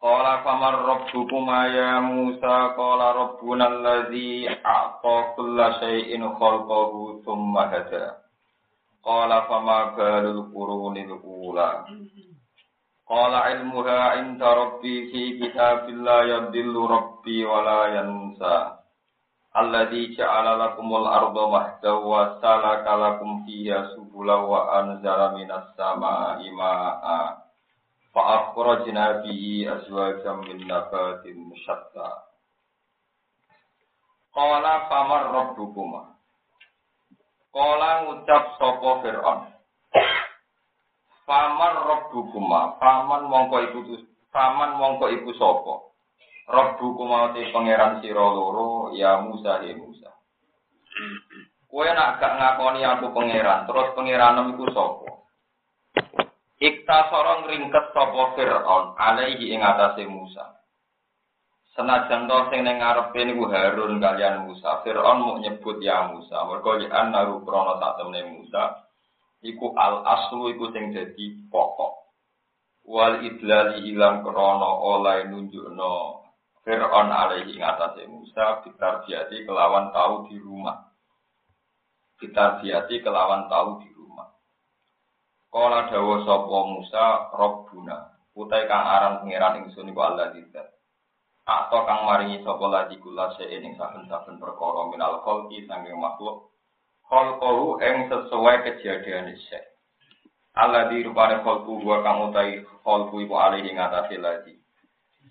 Qala famar rabbukuma ya Musa qala rabbuna allazi a'ta kulla shay'in khalqahu thumma hada. Qala fama balul qurunil ula. Qala ilmuha 'inda rabbi fi kitabil la yadillu rabbi wa la yansa. Alladzi ja'ala lakumul arda mahdan wa salaka lakum fiha subulan wa anzala minas samaa'i maa'a fa akhrajna bihi azwajan min nabatin musyatta. Qala famar rabbukuma. Qala ngucap sapa Fir'aun. Famar rabbukuma, paman mongko iku sapa? Rabbu kumauti pangeran sira loro ya Musa he Musa. Kowe nak gak ngakoni aku pangeran, terus pangeran iku sapa? Iktasara ngringket sapa Fir'aun alaihi ing atase Musa. Senajan to sing ning ngarepe niku Harun kaliyan Musa. Fir'aun mau nyebut ya Musa, mergo ya naru prana sak temene Musa. Iku al aslu iku sing dadi pokok. Wal idlali ilang krana oleh nunjukno Fir'aun alaihi ngatasi Musa bitarbiati kelawan tahu di rumah. Kala dawa sapa Musa Rabbuna, utai kang aran pangeran ingsun iku Allah dzat. Atau kang maringi sapa lagi kula se'e ing saben-saben perkara minal khalqi sanging makhluk. Khalqahu ing sesuai kejadiane sing. Allah di rupane khalqu wa kang utai khalqu iku alaihi ngatasi lagi.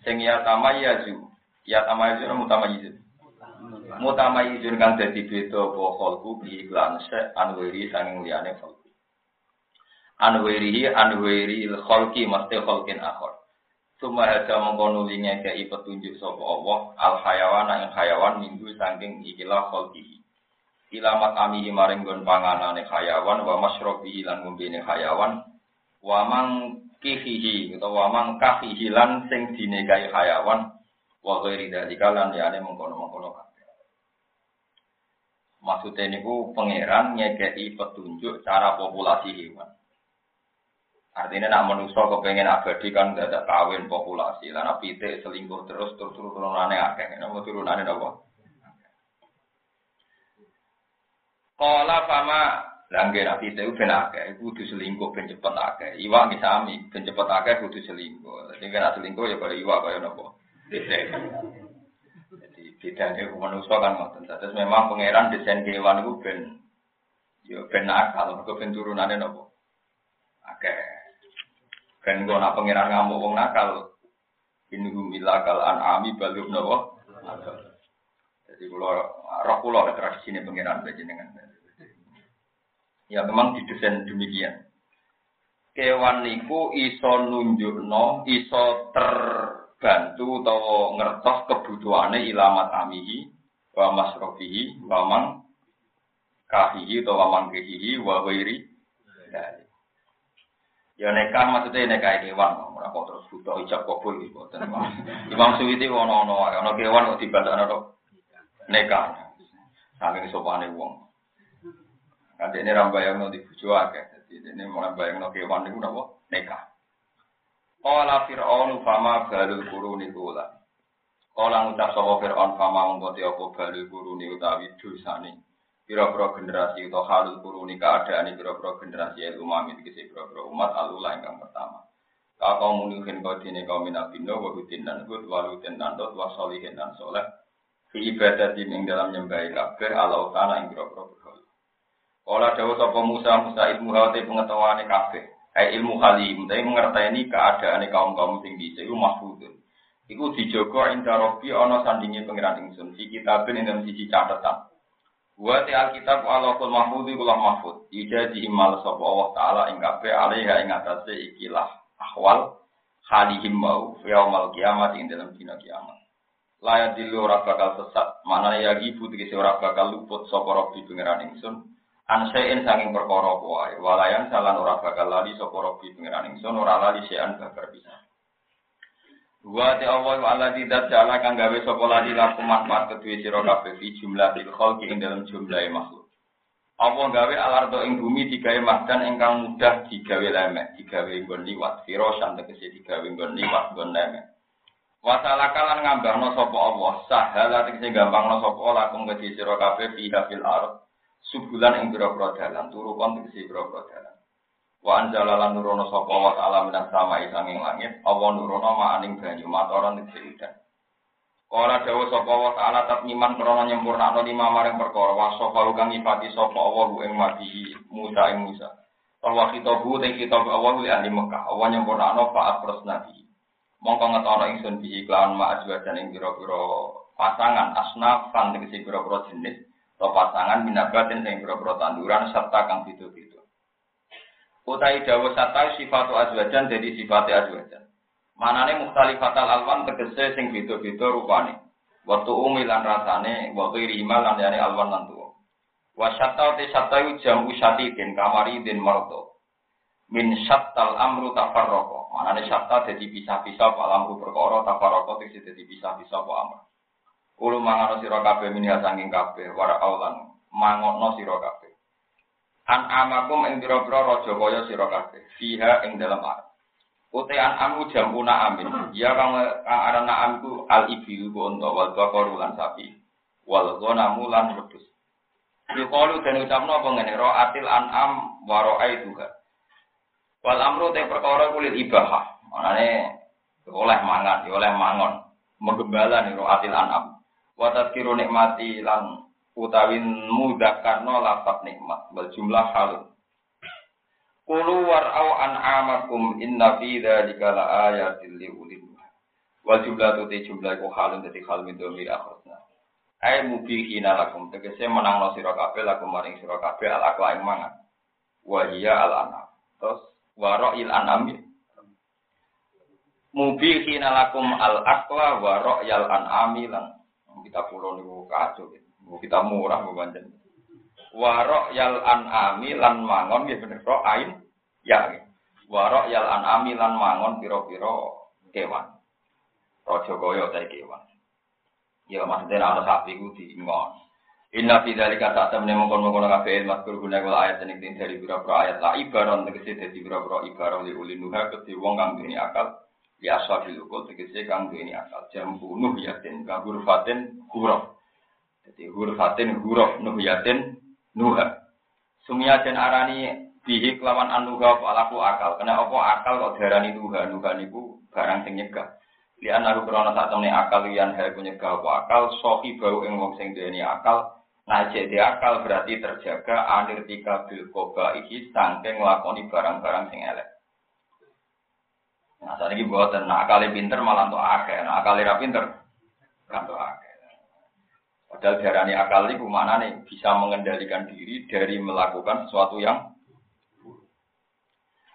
Sing ya tamayyazun mutamayyizun kang dadi beda apa kholku bi iklan se anwiri sanging liyane kholku anwiri il kholki mesti kholkin akhir suma haja mongko nulinge kei petunjuk sapa Allah al hayawana ing hayawan minggu sanging ikilah kholki ilamat amihi maring nggon panganane hayawan wa masyrobi lan ngombene hayawan wa mang kifihi utawa mangkahi hilan sing dinekai hayawan wa ghairi dalika lan yane mengkono-mengkono kabeh. Maksude niku pangeran nyekeki petunjuk cara populasi hewan. Artinya nek manungsa kepengin abadi kan dadak kawin populasi lan pitik selingkuh terus turunane akeh napa turunane napa. Kala fama langge rapi teu penak kae kudu selingkuh ben cepet akeh. Iwak nggih sami ben cepet akeh kudu selingkuh. Dadi nek selingkuh ya kaya iwak kaya napa. Jadi bedane manusa kan ngoten. Terus memang pangeran desain kewan iku ben ya ben akal mergo ben turunane napa. Akeh. Ben kok nek pangeran ngamuk wong nakal inhum ilakal anami balum napa. Jadi kula roh kula tradisine pangeran panjenengan. Ya memang didesain demikian. Kewan niku iso nunjukno, iso terbantu utawa ngertos kebutuhane ilamat amihi wa masrofihi wa man kahihi utawa mangkihi wa wairi. Ya nekah maksudnya nekah kewan, ora kok terus buta ijab kabul iki boten. Imam Syafi'i ono kewan kok dibandakno kok nekah. Saking sopane wong. Kadene rambayang nang dibujo akeh. Dadi dene rambayang nang kewan niku napa nikah. Qala Fir'aun fama balul quruni ula. Qala ngucap sapa Fir'aun fama mongko te apa balul quruni utawi dosane. Pira-pira generasi utawa halul quruni kaadaane pira-pira generasi umat iki sing pira-pira umat alula ingkang pertama. Ka kaum nuhin kodine kaum minabino wa hutinan gud waluten nandot wa salihin dan saleh. Fi ibadatin ing dalam nyembah kabeh Allah taala ing pira-pira. Ola dawuh sapa Musa ilmu hate pengetahuane kabeh. Ai ilmu halim, dai ngerteni keadaane kaum-kaum sing dise iku mahfudun. Iku dijaga intarobi ana sandinge pangeran ingsun. Iki kitab ing dalam siji catatan. Wa ta'al kitab Allahul mahfudhi wal mahfud. Ija diimal sapa Allah taala ing kabeh alih ing atase ikilah ahwal halihim mau yaumal kiamat ing dalam dina kiamat. Layat dilu ora bakal sesat, manane yagi putri ora bakal luput sapa rabi pengeran ingsun. Ansein saking perkara apa wae, walayan salan ora bakal lali sapa rabi pengeran ingsun ora lali sean bakal bisa. Wa ta'awwa alladzi dzalla kang gawe sapa lali laku makmat kedue sira kabeh jumlah bil khalqi ing dalam jumlah makhluk. Apa gawe alardo ing bumi digawe mahdan ingkang mudah digawe lemeh, digawe nggon liwat sira santegese digawe nggon liwat nggon lemeh. Wasalakalan ngambahno sapa Allah sahala tegese gampangno sapa lakum kedhi sira kabeh fil ard subulan ing pira-pira dalan turu kon tegese pira-pira dalan. Wa anzalalan nurono sapa wa ta'ala minas sama'i sanging langit apa nurono maaning banyu matoran tegese udan. Kala dawuh sapa wa ta'ala tatmiman krana nyempurnakno lima maring perkara waso kang ngipati sapa Allah ing mati Musa ing Musa. Wa khitabu te kitab Allah li ahli Mekah. Wa nyempurnakno faat pres nabi. Mongko ngetono ingsun bihi kelawan ma'ajwajan ing pira-pira pasangan asnaf kang tegese pira-pira jenis utawa pasangan minabatin sing pira-pira tanduran serta kang pitu-pitu. Utai dawuh satai sifatu azwajan dadi sifate azwajan. Manane mukhtalifatal alwan tegese sing beda-beda rupane. Watu umilan rasane, wa ghairi malan yani alwan lan tuwa. Wa syatta te syatta jamu syati den kamari den marto. Min syattal amru tafarraqa. Manane syatta dadi pisah-pisah apa lampu perkara tafarraqa tegese dadi pisah-pisah apa amr. Kulo mangano sira kabeh minha saking kabeh wara aulan mangono sira kabeh. An amakum ing pira-pira raja kaya sira kabeh. Fiha ing dalem Utean amu jamuna amin. Ya kang arana amku al ibiu bondo wal bakor lan sapi. Wal gonamu lan wedhus. Yuqalu den ucapno apa ngene ra'atil an'am wa ra'aituha. Wal amru te perkara kulit ibahah. Manane oleh mangan, oleh mangon. Menggembala ni ra'atil an'am. Wa tadkiru nikmati lan utawin mudzakarno lafat nikmat wal jumlah hal. Qulu war'au an'amakum inna fi dzalika laayatil liulil wa jumlatu jumlah ku halun dadi halun domir akhirna ay mubihina lakum tegese menangno sira kabeh lakum maring sira kabeh al aqla ing mangan wa hiya al anam terus wara'il anam mubihina lakum al aqla wa ra'yal anami lan kita pulo niku kacau kita murah mbanjen warok yal an'ami lan mangon ya bener kok ain ya warok yal an'ami lan mangon pira-pira kewan raja kaya ta kewan ya maksudnya ana sapi ku diingon inna fi dzalika ta'tamne mongkon-mongkon kabeh matur guna kula ayat ning dari pira-pira ayat la ibaron tegese dadi pira-pira ibaron li ulinuha kedhi wong kang duweni akal ya sabil ukul tegese kang duweni akal jam bunuh ya den kabur faten huruf dadi huruf faten huruf nuhyaten nuha sumia jan arani bihi kelawan anuha palaku akal kena apa akal kok diarani nuha nuha niku barang sing nyegah li anaru krana sak temne akal yan haiku nyegah apa akal sohi bau ing wong sing duweni akal najek akal berarti terjaga anirtika bil qoba iki saking lakoni barang-barang sing elek nah sakniki mboten akale pinter malah entuk akeh nah akale ra pinter entuk akeh padahal diarani akal niku maknane bisa mengendalikan diri dari melakukan sesuatu yang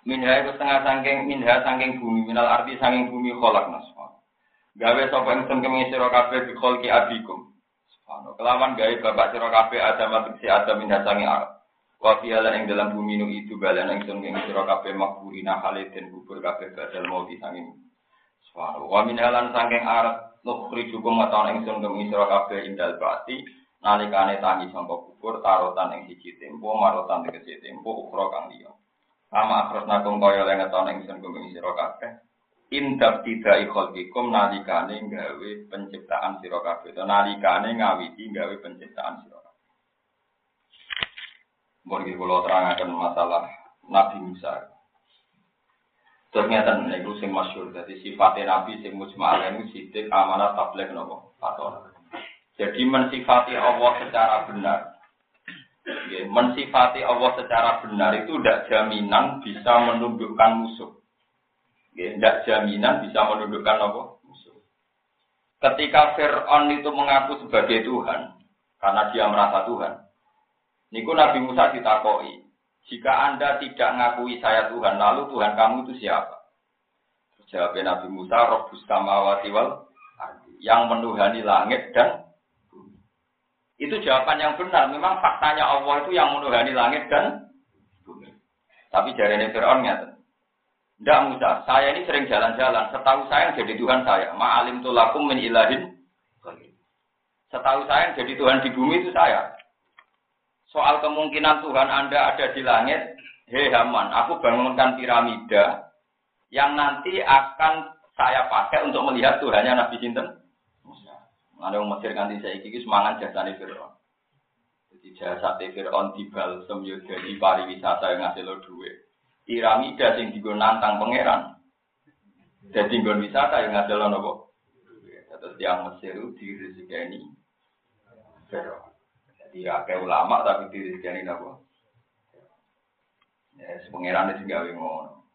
minha setengah saking minha saking bumi minal arti saking bumi kholakna subhanahu gawe sapa ingsun kemi sira kabeh biqolki abikum subhanahu kelawan gawe bapak sira kabeh adam si adam minha saking arti wa fiala ing dalam bumi nu itu balan ingsun kemi sira kabeh makburina haliten kubur kabeh badal mauti saking subhanahu wa minhalan saking arti nukhri jukum ngatakan ingsun kemi sira kabeh indal bati nalikane tangi sangka kubur tarotan ing siji tempo marotan tegese tempo ukra kang liya sama akresna kang kaya lan ngatakan ingsun kemi sira kabeh indab tidai khalqikum nalikane gawe penciptaan sira kabeh nalikane ngawiti gawe penciptaan sira kabeh monggo kula terangaken masalah Nabi Musa ternyata niku sing masyhur dadi sifate nabi sing mujmal niku sidik amanah tabligh napa fatona. Jadi mensifati Allah secara benar. Nggih, mensifati Allah secara benar itu ndak jaminan bisa menundukkan musuh. Nggih, ndak jaminan bisa menundukkan apa? Musuh. Ketika Firaun itu mengaku sebagai Tuhan karena dia merasa Tuhan. Niku Nabi Musa ditakoki jika Anda tidak mengakui saya Tuhan, lalu Tuhan kamu itu siapa? Jawab Nabi Musa, Rabbus samawati wal ardi, yang menuhani langit dan bumi. Itu jawaban yang benar. Memang faktanya Allah itu yang menuhani langit dan bumi. Tapi jarene Fir'aun ngeten. Ndak Musa, saya ini sering jalan-jalan, setahu saya yang jadi Tuhan saya. Ma'alim tu lakum min ilahin. Setahu saya yang jadi Tuhan di bumi itu saya. Soal kemungkinan Tuhan Anda ada di langit, hei Haman, aku bangunkan piramida yang nanti akan saya pakai untuk melihat Tuhannya Nabi Sinten. Ada yang Mesir nganti saiki semangat jasane Fir'aun. Jadi jasa Fir'aun dibalsem yo dadi pariwisata yang ngasilno dhuwit. Piramida sing digo nantang pangeran. Dadi nggon wisata yang ngasilno napa? Terus yang Mesir direzekeni Fir'aun. Iya, kayak ulama tapi diri sekalian apa? Ya, sepengeran itu gawe ngono.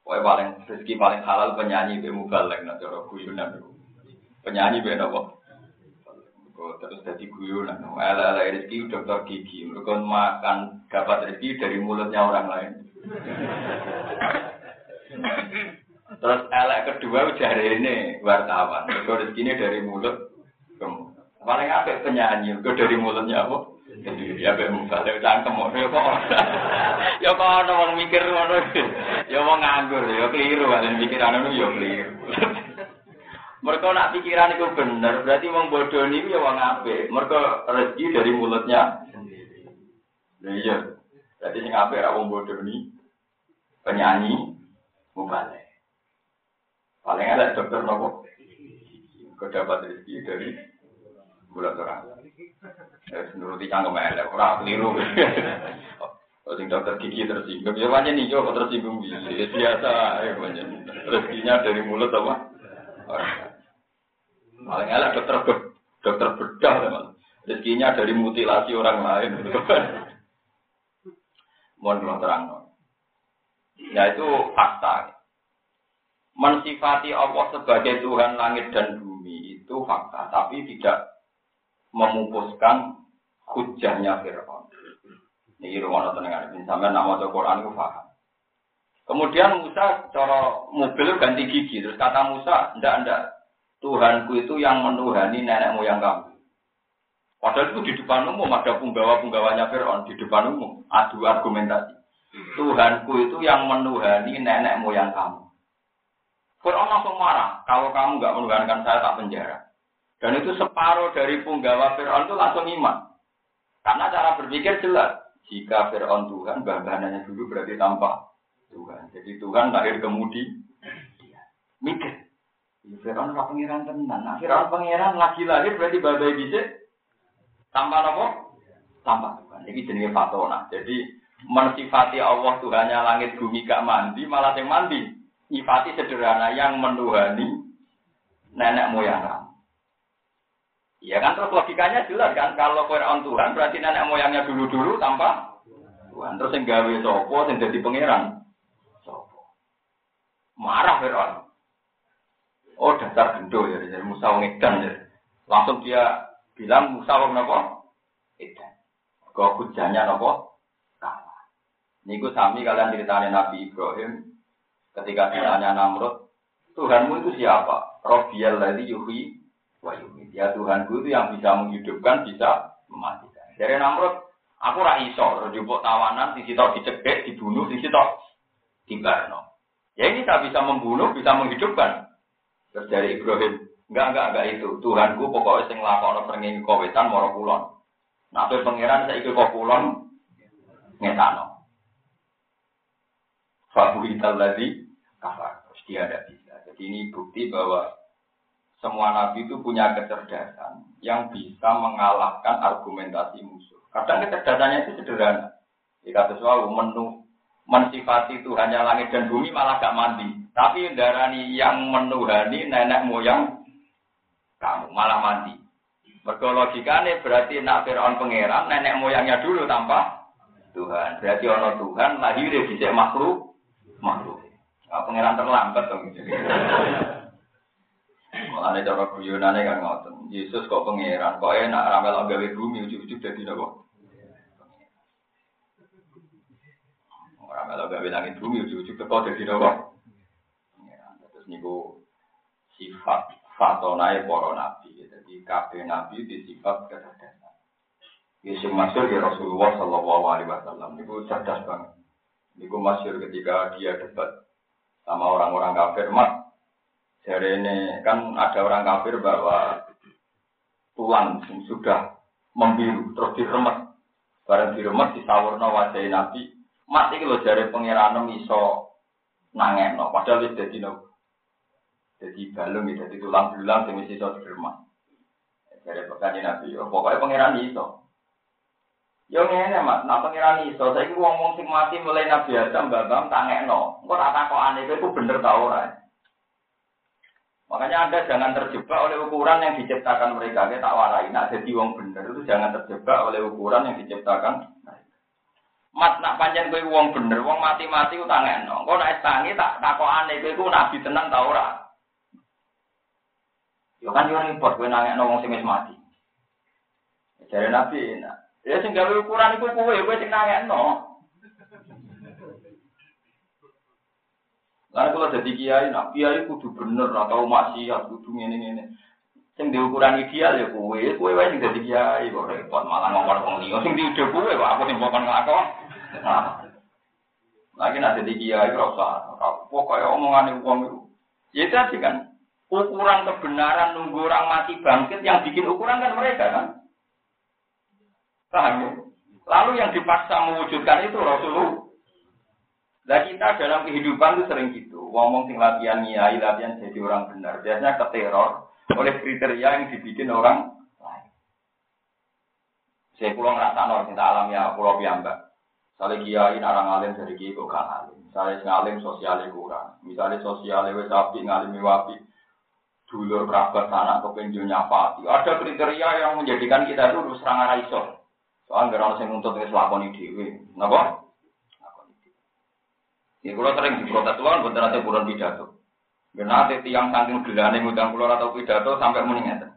Pokoknya paling rezeki paling halal penyanyi be mubalek nak cara guyunan. Penyanyi be apa? Terus jadi guyunan. Ala ala rezeki dokter gigi. Mereka makan dapat rezeki dari mulutnya orang lain. Terus ala kedua jare ini wartawan. Mereka rezekinya dari mulut. Paling apik penyanyi, kok dari mulutnya apa? Ya ben mukale cangkem ya kok. Ya kok ono wong mikir ngono. Ya wong nganggur, ya keliru balen pikirane ya keliru. Mergo nek pikiran iku bener, berarti wong bodoh niku ya wong apik. Mergo rezeki dari mulutnya sendiri. Lha iya. Berarti sing apik ra wong bodoh ni penyanyi mukale. Paling elek dokter nopo? Kok dapat rezeki dari bulan terang, nuruti canggih melek, orang keliru. Kalau sing dokter gigi tersinggung, ya banyak nih, kok tersinggung biasa, ya banyak. Rezekinya dari mulut apa? Paling elak dokter bedah, rezekinya dari mutilasi orang lain. Mohon bulan terang, ya itu fakta. Mensifati Allah sebagai Tuhan langit dan bumi itu fakta, tapi tidak memupuskan hujahnya Fir'aun. Ini ruang nonton yang ada. Sampai nama Al-Quran itu faham. Kemudian Musa cara mobil ganti gigi. Terus kata Musa, enggak. Tuhanku itu yang menuhani nenek moyang kamu. Padahal itu di depan umum. Ada punggawa-punggawanya Fir'aun di depan umum. Adu argumentasi. Tuhanku itu yang menuhani nenek moyang kamu. Fir'aun langsung marah. Kalau kamu enggak menuhankan saya, tak penjara. Dan itu separuh dari punggawa Fir'aun itu langsung iman. Karena cara berpikir jelas. Jika Fir'aun Tuhan, bahan-bahannya dulu berarti tanpa Tuhan. Jadi Tuhan lahir kemudian. Mikir. Ya, Fir'aun adalah pengiran tenan. Nah, Fir'aun pengiran lagi lahir berarti bahan-bahan bisa. Tanpa apa? Tanpa Tuhan. Jadi jenis fatona. Jadi mensifati Allah Tuhannya langit bumi gak mandi, malah yang mandi. Nyifati sederhana yang menuhani nenek moyang. Ya kan, terus logikanya jelas kan, kalau Fir'aun Tuhan berarti nenek moyangnya dulu-dulu tanpa Tuhan. Terus yang gawe sopo, yang jadi pangeran sopo. Marah Fir'aun. Oh dasar gendo ya, jadi Musa ngedan ya. Langsung dia bilang Musa kenapa? Edan. Kau hujannya kenapa? Kalah. Niku sami kalian ceritanya Nabi Ibrahim ketika ditanya Namrud, Tuhanmu itu siapa? Rabbiyal ladzi yuhyi wa yumiit. Ya Tuhanku itu yang bisa menghidupkan, bisa mematikan. Dari Namrud, aku ra iso, njupuk tawanan, disitok dicekek, dibunuh, disitok dibarno. Ya ini tak bisa membunuh, bisa menghidupkan. Terus dari Ibrahim, enggak itu. Tuhanku pokoknya sing nglakokno srengenge kowe tan mara kulon. Nek kowe pangeran saiki kok kulon ngetano. Fabuhital ladzi kafar. Pasti ada bisa. Jadi ini bukti bahwa semua nabi itu punya kecerdasan yang bisa mengalahkan argumentasi musuh. Kadang kecerdasannya itu sederhana. Jika sesuatu mensifati Tuhannya langit dan bumi malah gak mandi. Tapi darani yang menuhani nenek moyang kamu malah mandi. Berkologikane berarti nak Fir'aun pangeran nenek moyangnya dulu tanpa Tuhan. Berarti ono Tuhan lahir dhisik makhluk. Nah, pangeran terlambat dong. Malah ada cara guyonane kan ngoten. Yesus kok pangeran, kok enak ramel gawe bumi ujug-ujug dadi napa? Ramel gawe langit bumi ujug-ujug teko dadi napa? Pangeran. niku sifat fatonae para nabi. Jadi kabeh nabi disifat kecerdasan. Ya sing masyhur ya Rasulullah sallallahu alaihi wasallam niku cerdas banget. Niku masyhur ketika dia debat sama orang-orang kafir, Mas. Jarene kan ada orang kafir bahwa tulang sudah membiru terus diremet. Bareng diremet disawurna wajahe nabi. Mas iki lho jare pangeran iso nangekno padahal wis dadi no. Jadi balung itu jadi tulang-tulang yang masih bisa diremat. Dari pekan Nabi, pokoknya pengiran iso. Ya ngene Mas, nak pengiran iso, saiki wong-wong sing mati mulai Nabi Adam mbambang tangekno. Engko tak takokane kowe iku bener ta ora? Makanya Anda jangan terjebak oleh ukuran yang diciptakan mereka. Kita tak warai nak dadi wong bener itu jangan terjebak oleh ukuran yang diciptakan. Mas nak pancen kowe wong bener, wong mati-mati ku tangekno. Engko nek tangi tak takokane kowe iku nabi tenan ta ora? Yo kan yo repot kowe nangekno wong sing wis mati. Jare Nabi, ya sing gawe ukuran iku kowe, kowe sing nangekno. Lah kula dadi kiai, nak kiai kudu bener atau maksiat kudu ngene-ngene. Sing diukuran ideal ya kowe, kowe wae sing dadi kiai kok repot malah ngomong wong liya. Sing dihidup kowe kok aku sing mbokon nglakon. Lagi nak dadi kiai ora usah. Pokoke omongane wong iku. Ya tadi kan ukuran kebenaran nunggu orang mati bangkit yang bikin ukuran kan mereka kan, paham ya? Lalu yang dipaksa mewujudkan itu Rasulullah. Nah kita dalam kehidupan itu sering gitu, ngomong sing latihan nyai, latihan jadi orang benar. Biasanya keteror oleh kriteria yang dibikin orang lain. Saya pulang ratanor cinta alamnya pulau Piamba. Saya kiain orang alim dari kiai kok alim. Saya ngalim sosialnya kurang. Misalnya sosialnya wes api ngalimi wapi. Dulur kerabat anak kepenjun nyapa. Ada kriteria yang menjadikan kita itu serangan raison. Soal nggak sing nuntut wis lakoni dhewe. Napa? Lakoni dhewe. Ya kula sering diprotes lan boten ate purun pidato. Genate tiyang saking gelane ngundang kula atau pidato sampe muni ngeten.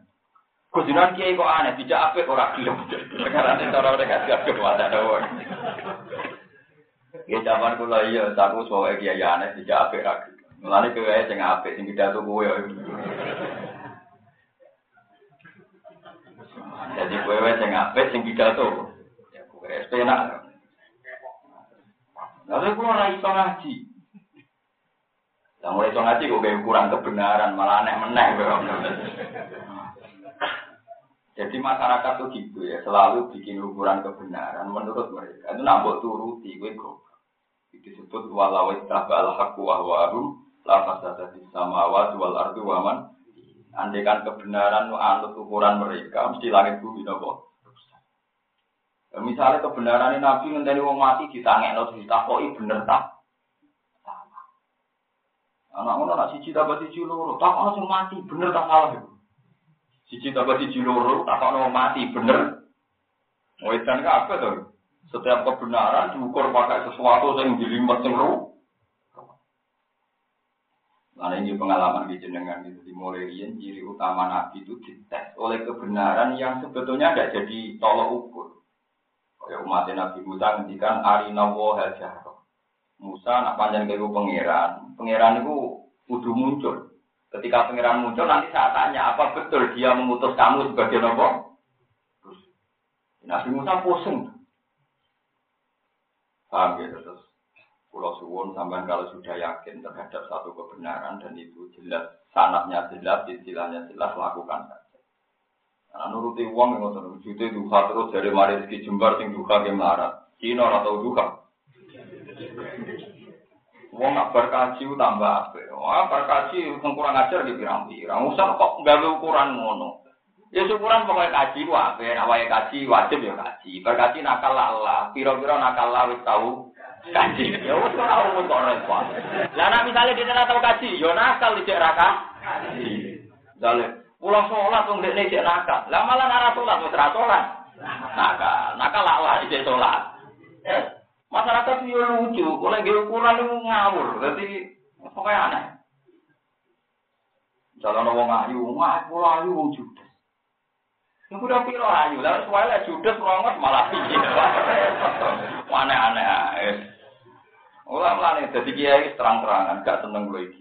Gus dinan kiai kok aneh, tidak apik ora gelem. Perkarane cara mereka siap wadah wae. Ya jawaban kula iya, aku sowe kiai aneh tidak apik ra. Mulane kowe sing apik sing pidato kowe ya. Jadi kowe sing apik sing pidato. Ya kowe enak. Lah kowe ora iso ngaji. Lah ora iso ngaji kok gawe ukuran kebenaran malah aneh meneh kowe. Jadi masyarakat tuh gitu ya, selalu bikin ukuran kebenaran menurut mereka. Itu nak mbok turuti kowe kok. Disebut walau istabal haqu wa warum lafasadatis samawati wal ardi wa man. Andekan kebenaran anut ukuran mereka mesti langit bumi nopo. Misalnya kebenaran Nabi ngenteni wong mati ditangekno ditakoki bener ta? Salah. Ana ngono nek siji tambah siji loro, takono sing mati bener ta salah? Siji tambah siji loro, takono mati bener. Moitan ka apa to? Setiap kebenaran diukur pakai sesuatu yang dilimpah seru. Karena ini pengalaman di jenengan itu dimulai rian ciri utama nabi itu dites oleh kebenaran yang sebetulnya tidak jadi tolok ukur. Kayak umat Nabi Musa ngendikan arina wa hajar. Musa nak panjang keiku pangeran. Pangeran itu kudu muncul. Ketika pangeran muncul nanti saya tanya apa betul dia mengutus kamu sebagai nabi? Terus Nabi Musa pusing. Paham ya terus. Kula suwun sampean kalau sudah yakin terhadap satu kebenaran dan itu jelas sanadnya jelas, istilahnya jelas, lakukan saja. Karena nuruti wong yang ngoten wujute duka terus dari mari rezeki jembar sing duka ge marat. Cina ora tau duka. Wong nak berkaji tambah apik. Wah, berkaji kurang ajar di pirang-pirang. Usah kok gawe ukuran ngono. Ya syukuran pokoknya kaji wae, awake kaji wajib ya kaji. Berkaji nakal lah, piro-piro nakal lah wis tau kaji. Ya wis ora umum kok repot. Lah nek misale dene ora tau kaji, ya nakal dicek raka kaji. Dale, kula salat wong dekne dicek nakal. Lah malah ora salat wis ora salat. Nakal, nakal lah dicek salat. Masyarakat yo lucu, oleh ukuran lu ngawur. Dadi pokoknya aneh. Jalan wong ayu, wah ayu wong judes. Yang udah piro ayu, lalu soalnya judes rongot malah pijit. Aneh-aneh. Ulang-ulang, jadi kiai terang-terangan, gak seneng lagi.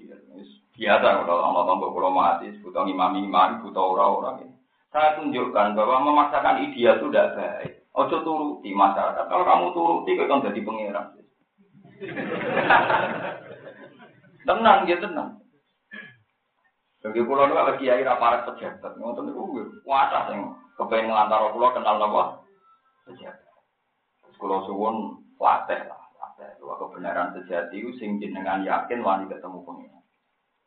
Biasa kalau orang-orang berpuluh mati, butuh imam-imam, butuh orang-orang ini. Saya tunjukkan bahwa memaksakan ide itu tidak baik. Ojo turuti masyarakat. Kalau kamu turuti, kau jadi pengirang. Tenang, dia tenang. Bagi pulau itu lagi air aparat pejabat. Ngomong itu, wadah yang kepengen ngelantar pulau kenal apa? Pejabat. Sekolah suwon latih lah. Latih itu kebenaran sejati. Sing jenengan yakin wani ketemu pengirang.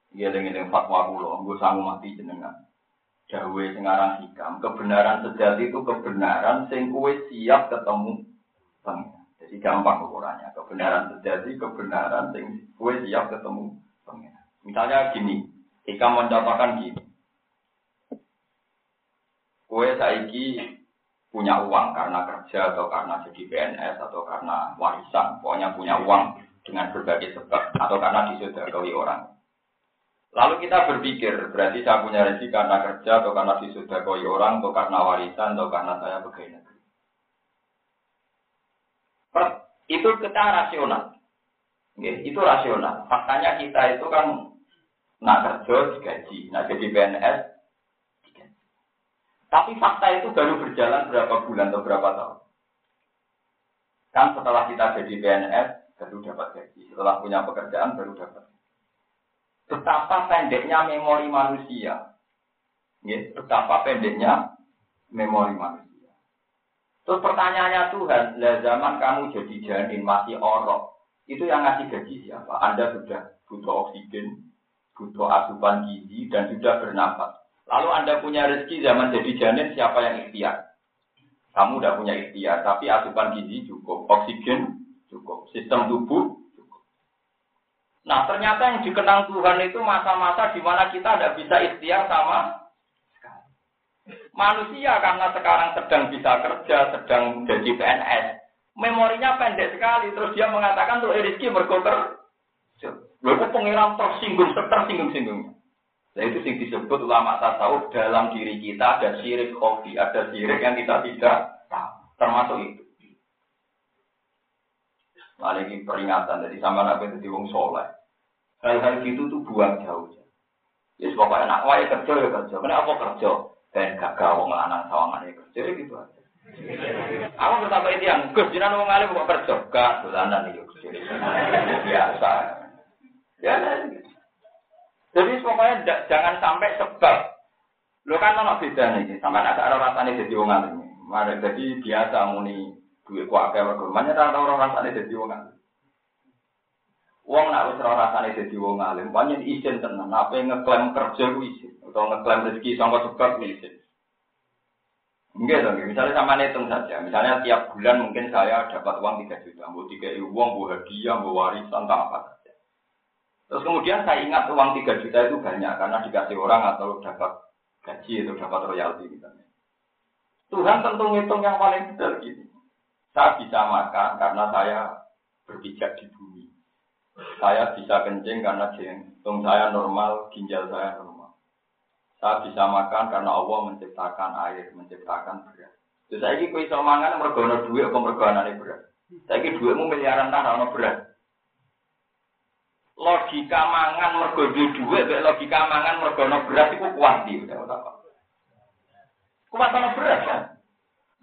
Iya dengan fatwa pulau, gue sanggup mati jenengan. Dawe sing aran hikam, kebenaran sejati itu kebenaran sing kowe siap ketemu pengen. Jadi gampang ukurannya, kebenaran sejati kebenaran sing kowe siap ketemu pengen. Misalnya gini, hikam mendapatkan gini. Kowe saiki punya uang karena kerja atau karena jadi PNS atau karena warisan, pokoknya punya uang dengan berbagai sebab atau karena disedekahkan orang. Lalu kita berpikir, berarti saya punya rezeki karena kerja, atau karena disodakoi orang, atau karena warisan, atau karena saya pegawai negeri. Itu kita rasional. Itu rasional. Faktanya kita itu kan nak kerja digaji, nak jadi PNS digaji. Tapi fakta itu baru berjalan berapa bulan atau berapa tahun. Kan setelah kita jadi PNS, baru dapat gaji. Setelah punya pekerjaan, baru dapat gaji. Betapa pendeknya memori manusia. Ya, betapa pendeknya memori manusia. Terus pertanyaannya Tuhan, lah zaman kamu jadi janin masih orok, itu yang ngasih gaji siapa? Anda sudah butuh oksigen, butuh asupan gizi, dan sudah bernapas. Lalu Anda punya rezeki zaman jadi janin, siapa yang ikhtiar? Kamu udah punya ikhtiar, tapi asupan gizi cukup, oksigen cukup, sistem tubuh. Nah, ternyata yang dikenang Tuhan itu masa-masa di mana kita tidak bisa ikhtiar sama sekali. Manusia karena sekarang sedang bisa kerja, sedang jadi PNS, memorinya pendek sekali. Terus dia mengatakan, "Loh, rezeki bergoter." Loh, itu pengiram tersinggung, setersinggung-singgungnya. Nah, itu yang disebut ulama tasawuf, dalam diri kita ada syirik hobi, ada syirik yang kita tidak tahu, termasuk itu. Lagi peringatan dari sama nabi itu wong soleh. Hal-hal gitu tuh buang jauh. Ya pokoknya nak wae kerja ya kerja. Karena apa kerja? Ben gagah wong lanang sawangane kerja gitu aja. Aku bertambah itu yang Gus jenengan wong alim kok kerja gak dolanan iki kerja. Biasa. Ya. Jadi pokoknya jangan sampai sebab. Lho kan ono bedane iki. Sampeyan ada rasane dadi wong alim. Mare dadi biasa muni duwe kuake mergo menyang ora rasane dadi wong alim. Wong nek wis ora rasane dadi wong alim, pancen isin tenan, ape ngeklaim kerja ku isin utawa ngeklaim rezeki sangka sebab isin. Nggih to, misalnya sampean hitung saja, misalnya tiap bulan mungkin saya dapat uang 3 juta, mbok dikei wong, mbok hadiah, mbok warisan tak apa saja. Terus kemudian saya ingat uang 3 juta itu banyak karena dikasih orang atau dapat gaji atau dapat royalti misalnya. Tuhan tentu ngitung yang paling benar gitu. Saya bisa makan karena saya berpijak di bumi. Saya bisa kencing karena jantung saya normal, ginjal saya normal. Saya bisa makan karena Allah menciptakan air, menciptakan beras. Terus saya ini bisa makan, mergana duit, atau mergana beras. Saya ini duitmu miliaran tanah, ada beras. Logika makan, mergana duit, logika makan, mergana beras, itu kuat. Kuat ada beras kan?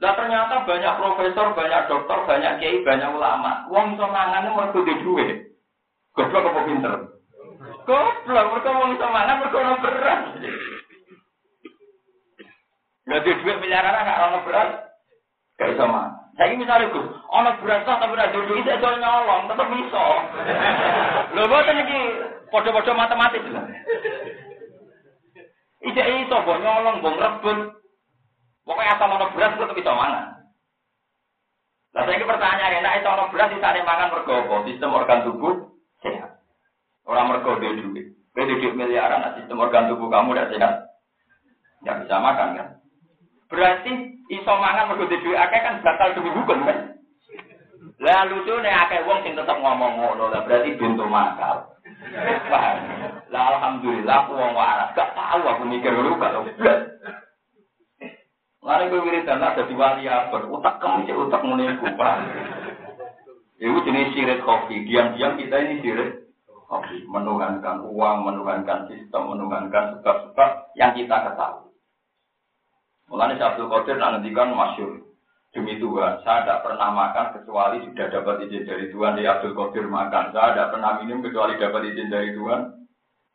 Nah ternyata banyak profesor, banyak dokter, banyak kiai, banyak ulama. Wong iso mangane mergo duwe. Goblok apa pinter? Goblok, mergo wong iso mangane mergo ono beras. Nek duwe miliaran gak ono beras, gak iso mah. Saiki misale Gus, ono beras tapi ora duwe duit iso nyolong, tetep iso. Lho boten iki padha-padha matematik lho. Iki iso mbok nyolong, mbok rebut. Pokoknya asal ada beras itu bisa makan. Nah, ini pertanyaan, enak itu ada beras bisa makan mergobo, sistem organ tubuh sehat. Orang mergobo duit. Duit miliaran, sistem organ tubuh kamu tidak sehat. Tidak bisa makan kan? Berarti, bisa makan mergobo duit, akeh kan batal demi hukum kan? Lalu itu, akeh wong sing tetap ngomong-ngomong, berarti bentuk makal. Paham? Lah, alhamdulillah, aku wong waras. Gak tahu aku mikir dulu, gak tahu. Lari gue wiridan ada di wali abad, utak kamu cek utak mulai kupang. Itu jenis sirik kopi, diam-diam kita ini sirik. konflik, menuhankan uang, menuhankan sistem, menuhankan suka-suka yang kita ketahui. Mulanya Abdul Qadir nantikan masyhur, demi Tuhan, saya tidak pernah makan kecuali sudah dapat izin dari Tuhan. Di Abdul Qadir makan, saya tidak pernah minum kecuali dapat izin dari Tuhan.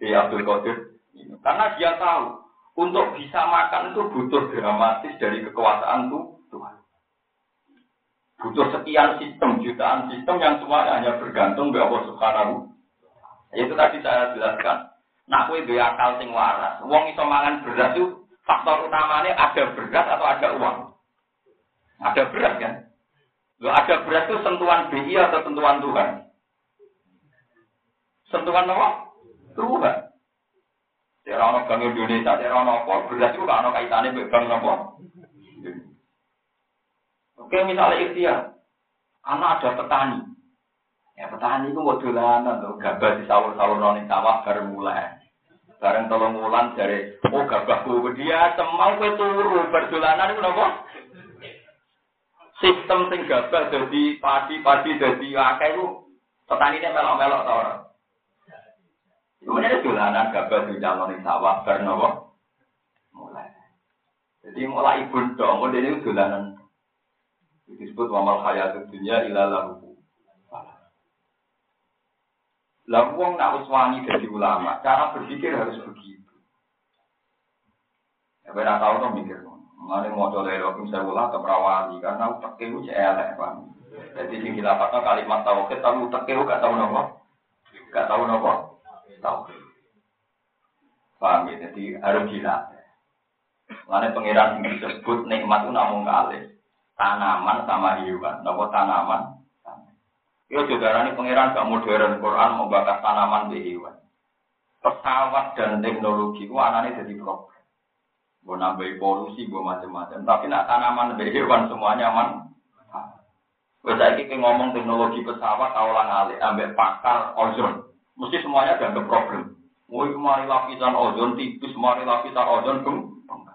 Di Abdul Qadir minum, karena dia tahu untuk bisa makan itu butuh dramatis dari kekuasaan Tuhan. Butuh sekian sistem, jutaan sistem yang semuanya hanya bergantung pada Allah Subhanahu. Itu tadi saya jelaskan. Nah, kowe duwe akal sing waras. Wong iso mangan beras itu faktor utamanya ada beras atau ada uang. Ada beras kan? Lho ada beras itu sentuhan BI atau sentuhan Tuhan? Sentuhan apa? Tuhan. Cara ana Bank Indonesia, cara ana apa beras itu gak ana kaitane mbek bank apa? Oke, misalnya ikhtiar, anak ada petani. Ya petani itu mau dolanan loh, gabah di sawur-sawur noni sawah baru mulai. Bareng tolong ulan dari, oh gabahku dia semau kue turu berdolanan itu apa? Sistem sing gabah jadi padi-padi jadi akeh itu petaninya melok-melok tau orang. Kemudian dolanan gabah di noni sawah baru apa? Mulai. Jadi mulai ibu dong, kemudian itu dolanan. Disebut wamal hayatud dunya ila lahu. Lah wong nak wis wani dadi ulama, cara berpikir harus begitu. Ya ora tau to mikir ngono. Mane moto lero kok saya ulah keprawani karena uteke ku elek, Pak. Jadi sing dilapat kalimat tauhid tahu uteke ku gak tau nopo. Gak tau nopo. Tauhid. Paham ya, jadi harus dilatih. Mane pengiran sing disebut nikmat ku namung kalih. Tanaman sama hiukan, nopo tanaman. Yo saudara ini pengiran gak modern Quran membakar tanaman be hiukan. Pesawat dan teknologi ku anane jadi problem. Bo nambah polusi, bo macam-macam. Tapi nak tanaman be hiukan semuanya aman. Wes saiki ki ngomong teknologi pesawat kaulang alik ambek pakar ozon. Mesti semuanya dianggap problem. Woi mari lapisan ozon tipis, mari lapisan ozon gembung.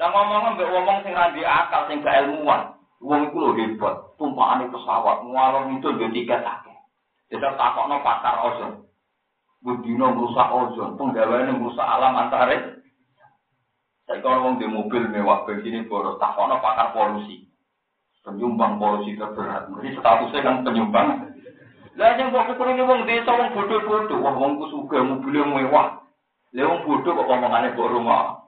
Lah ngomong ambek wong sing ra di akal, sing gak ilmuwan. Wong iku lho hebat, tumpakane pesawat ngalor itu yo tiket akeh. Dadi takokno pakar ozon. Budina ngrusak ozon, penggaweane ngrusak alam antare. Saiki wong di mobil mewah begini boros takokno pakar polusi. Penyumbang polusi terberat. Mesti statusnya kan penyumbang. Lah yen kok kuwi wong desa wong bodho-bodho, wong ku sugih mobil mewah. Lah wong bodho kok omongane kok rumah.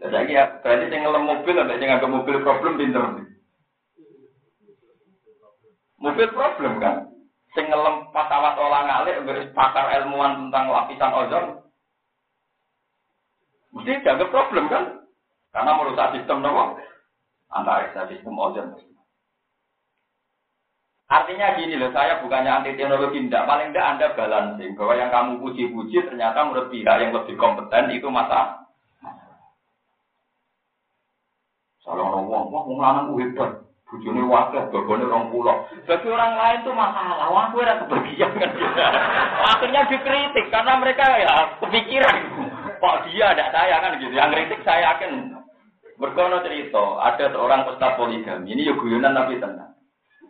Jadi ya, berarti yang ngelem mobil, ada yang nganggap mobil problem pinter. Mobil problem kan? Yang ngelem pasawat olah ngalik, beris pakar ilmuwan tentang lapisan ozon. Mesti dianggap problem kan? Karena merusak sistem doang. Antariksa sistem ozon. Artinya gini loh, saya bukannya anti teknologi, tidak. Paling tidak Anda balancing. Bahwa yang kamu puji-puji ternyata menurut pihak yang lebih kompeten itu masalah. Kalau ngomong lanang kuwi hebat, bojone wakil, babane 20. Bagi orang lain itu masalah, wah kuwi ora kebagian kan. Akhirnya dikritik karena mereka ya kepikiran, kok dia ndak saya kan gitu. Yang kritik saya yakin berkono cerita, ada seorang ustaz poligami. Ini yo guyonan tapi tenang.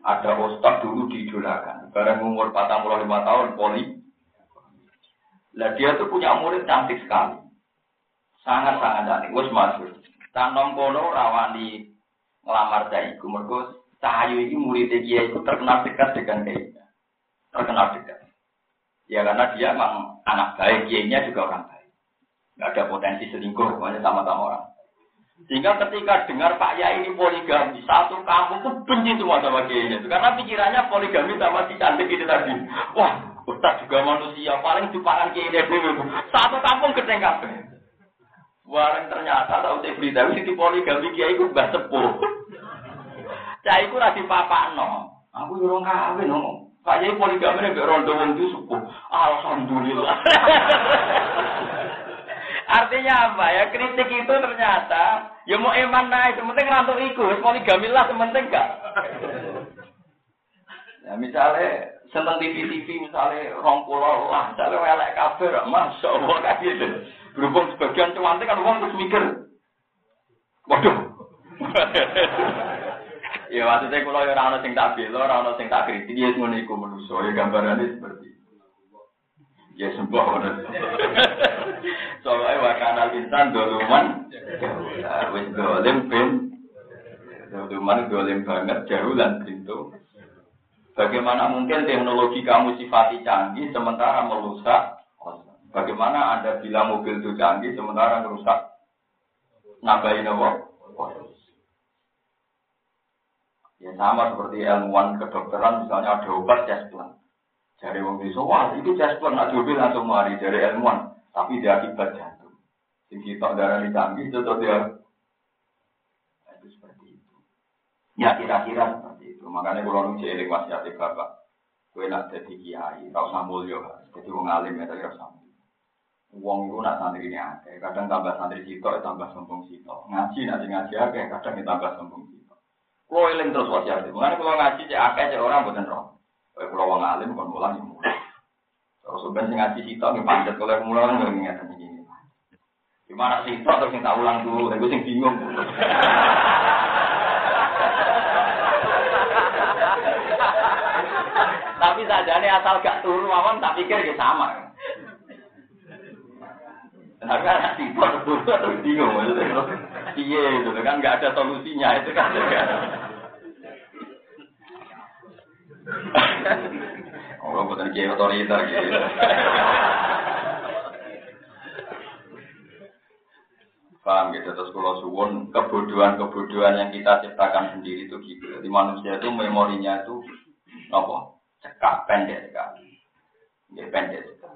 Ada ustaz dulu diidolakan, bareng umur 45 tahun poli. Lah dia tuh punya murid cantik sekali. Sangat-sangat cantik, wis masuk. Tanam kono rawani ngelamar caiku, mergo cahayu ini muridnya dia itu terkenal dekat dengan dia. Terkenal dekat. Ya karena dia memang anak baik, dia juga orang baik. Gak ada potensi selingkuh, semuanya sama-sama orang. Sehingga ketika dengar Pak Yai ini poligami, satu kampung itu benci semua sama dia. Karena pikirannya poligami sama si cantik itu tadi. Wah, ustaz juga manusia, paling jupakan dia ini. Satu kampung ketengah. Warang ternyata tahu saya beritahu di poligami kiai ku mbah sepuh. Cai ku ra dipapakno. Aku yo ora kawin ngono. Pak Yai poligami nek rondo wong itu sepuh. Alhamdulillah. Artinya apa ya? Kritik itu ternyata ya mau iman naik, penting rantuk iku, wis poligami lah penting gak. Ya misale seneng TV misale 20 lah, jare elek kabeh, masyaallah kabeh. Berhubung sebagian cuman kan orang terus mikir, waduh, ya maksudnya kalau orang-orang yang tak bela, orang-orang yang tak kritik, dia semuanya ikut menuso, ya gambarannya seperti itu. Ya sembah ono. Soale wa kana insan doluman. Wis dolim ben. Doluman dolim banget jarulan pintu. Bagaimana mungkin teknologi kamu sifati canggih sementara merusak? Bagaimana Anda bilang mobil itu canggih sementara merusak? Nambahin apa? Ya sama seperti ilmuwan kedokteran, misalnya ada obat jaspelan. Dari orang desa, wah itu jaspelan, ada obat langsung mari dari ilmuwan, tapi dia akibat jantung. Tinggi tok darah canggih, contoh dia. Itu seperti itu. Ya kira-kira seperti itu. Makanya kalau nunggu jeling wasiatnya bapak, gue nak jadi kiai, tau samul yo, jadi mengalim ya tapi samul. Uang itu nak santri ini ada, kadang tambah santri sitok, tambah sombong sitok. Ngaji nanti ngaji ada, kadang ditambah sombong sitok. Kalau eling terus wajar, bukan kalau ngaji cek akeh cek orang bukan roh. Kalau wong alim kon mulang yo mulang. Terus ben sing ngaji sitok nggih pancet oleh mulang yo ngeten iki. Gimana sitok terus sing tak ulang dulu, aku sing bingung. Tapi sajane asal gak turu mawon tak pikir ya sama. Agak tiba terus bingung maksudnya. Iya itu kan nggak ada solusinya itu kan. Orang bukan kiai otoriter gitu. Paham gitu terus kalau suwon kebodohan yang kita ciptakan sendiri itu gitu. Jadi manusia itu memorinya itu apa? Cekak pendek sekali. Ya pendek sekali.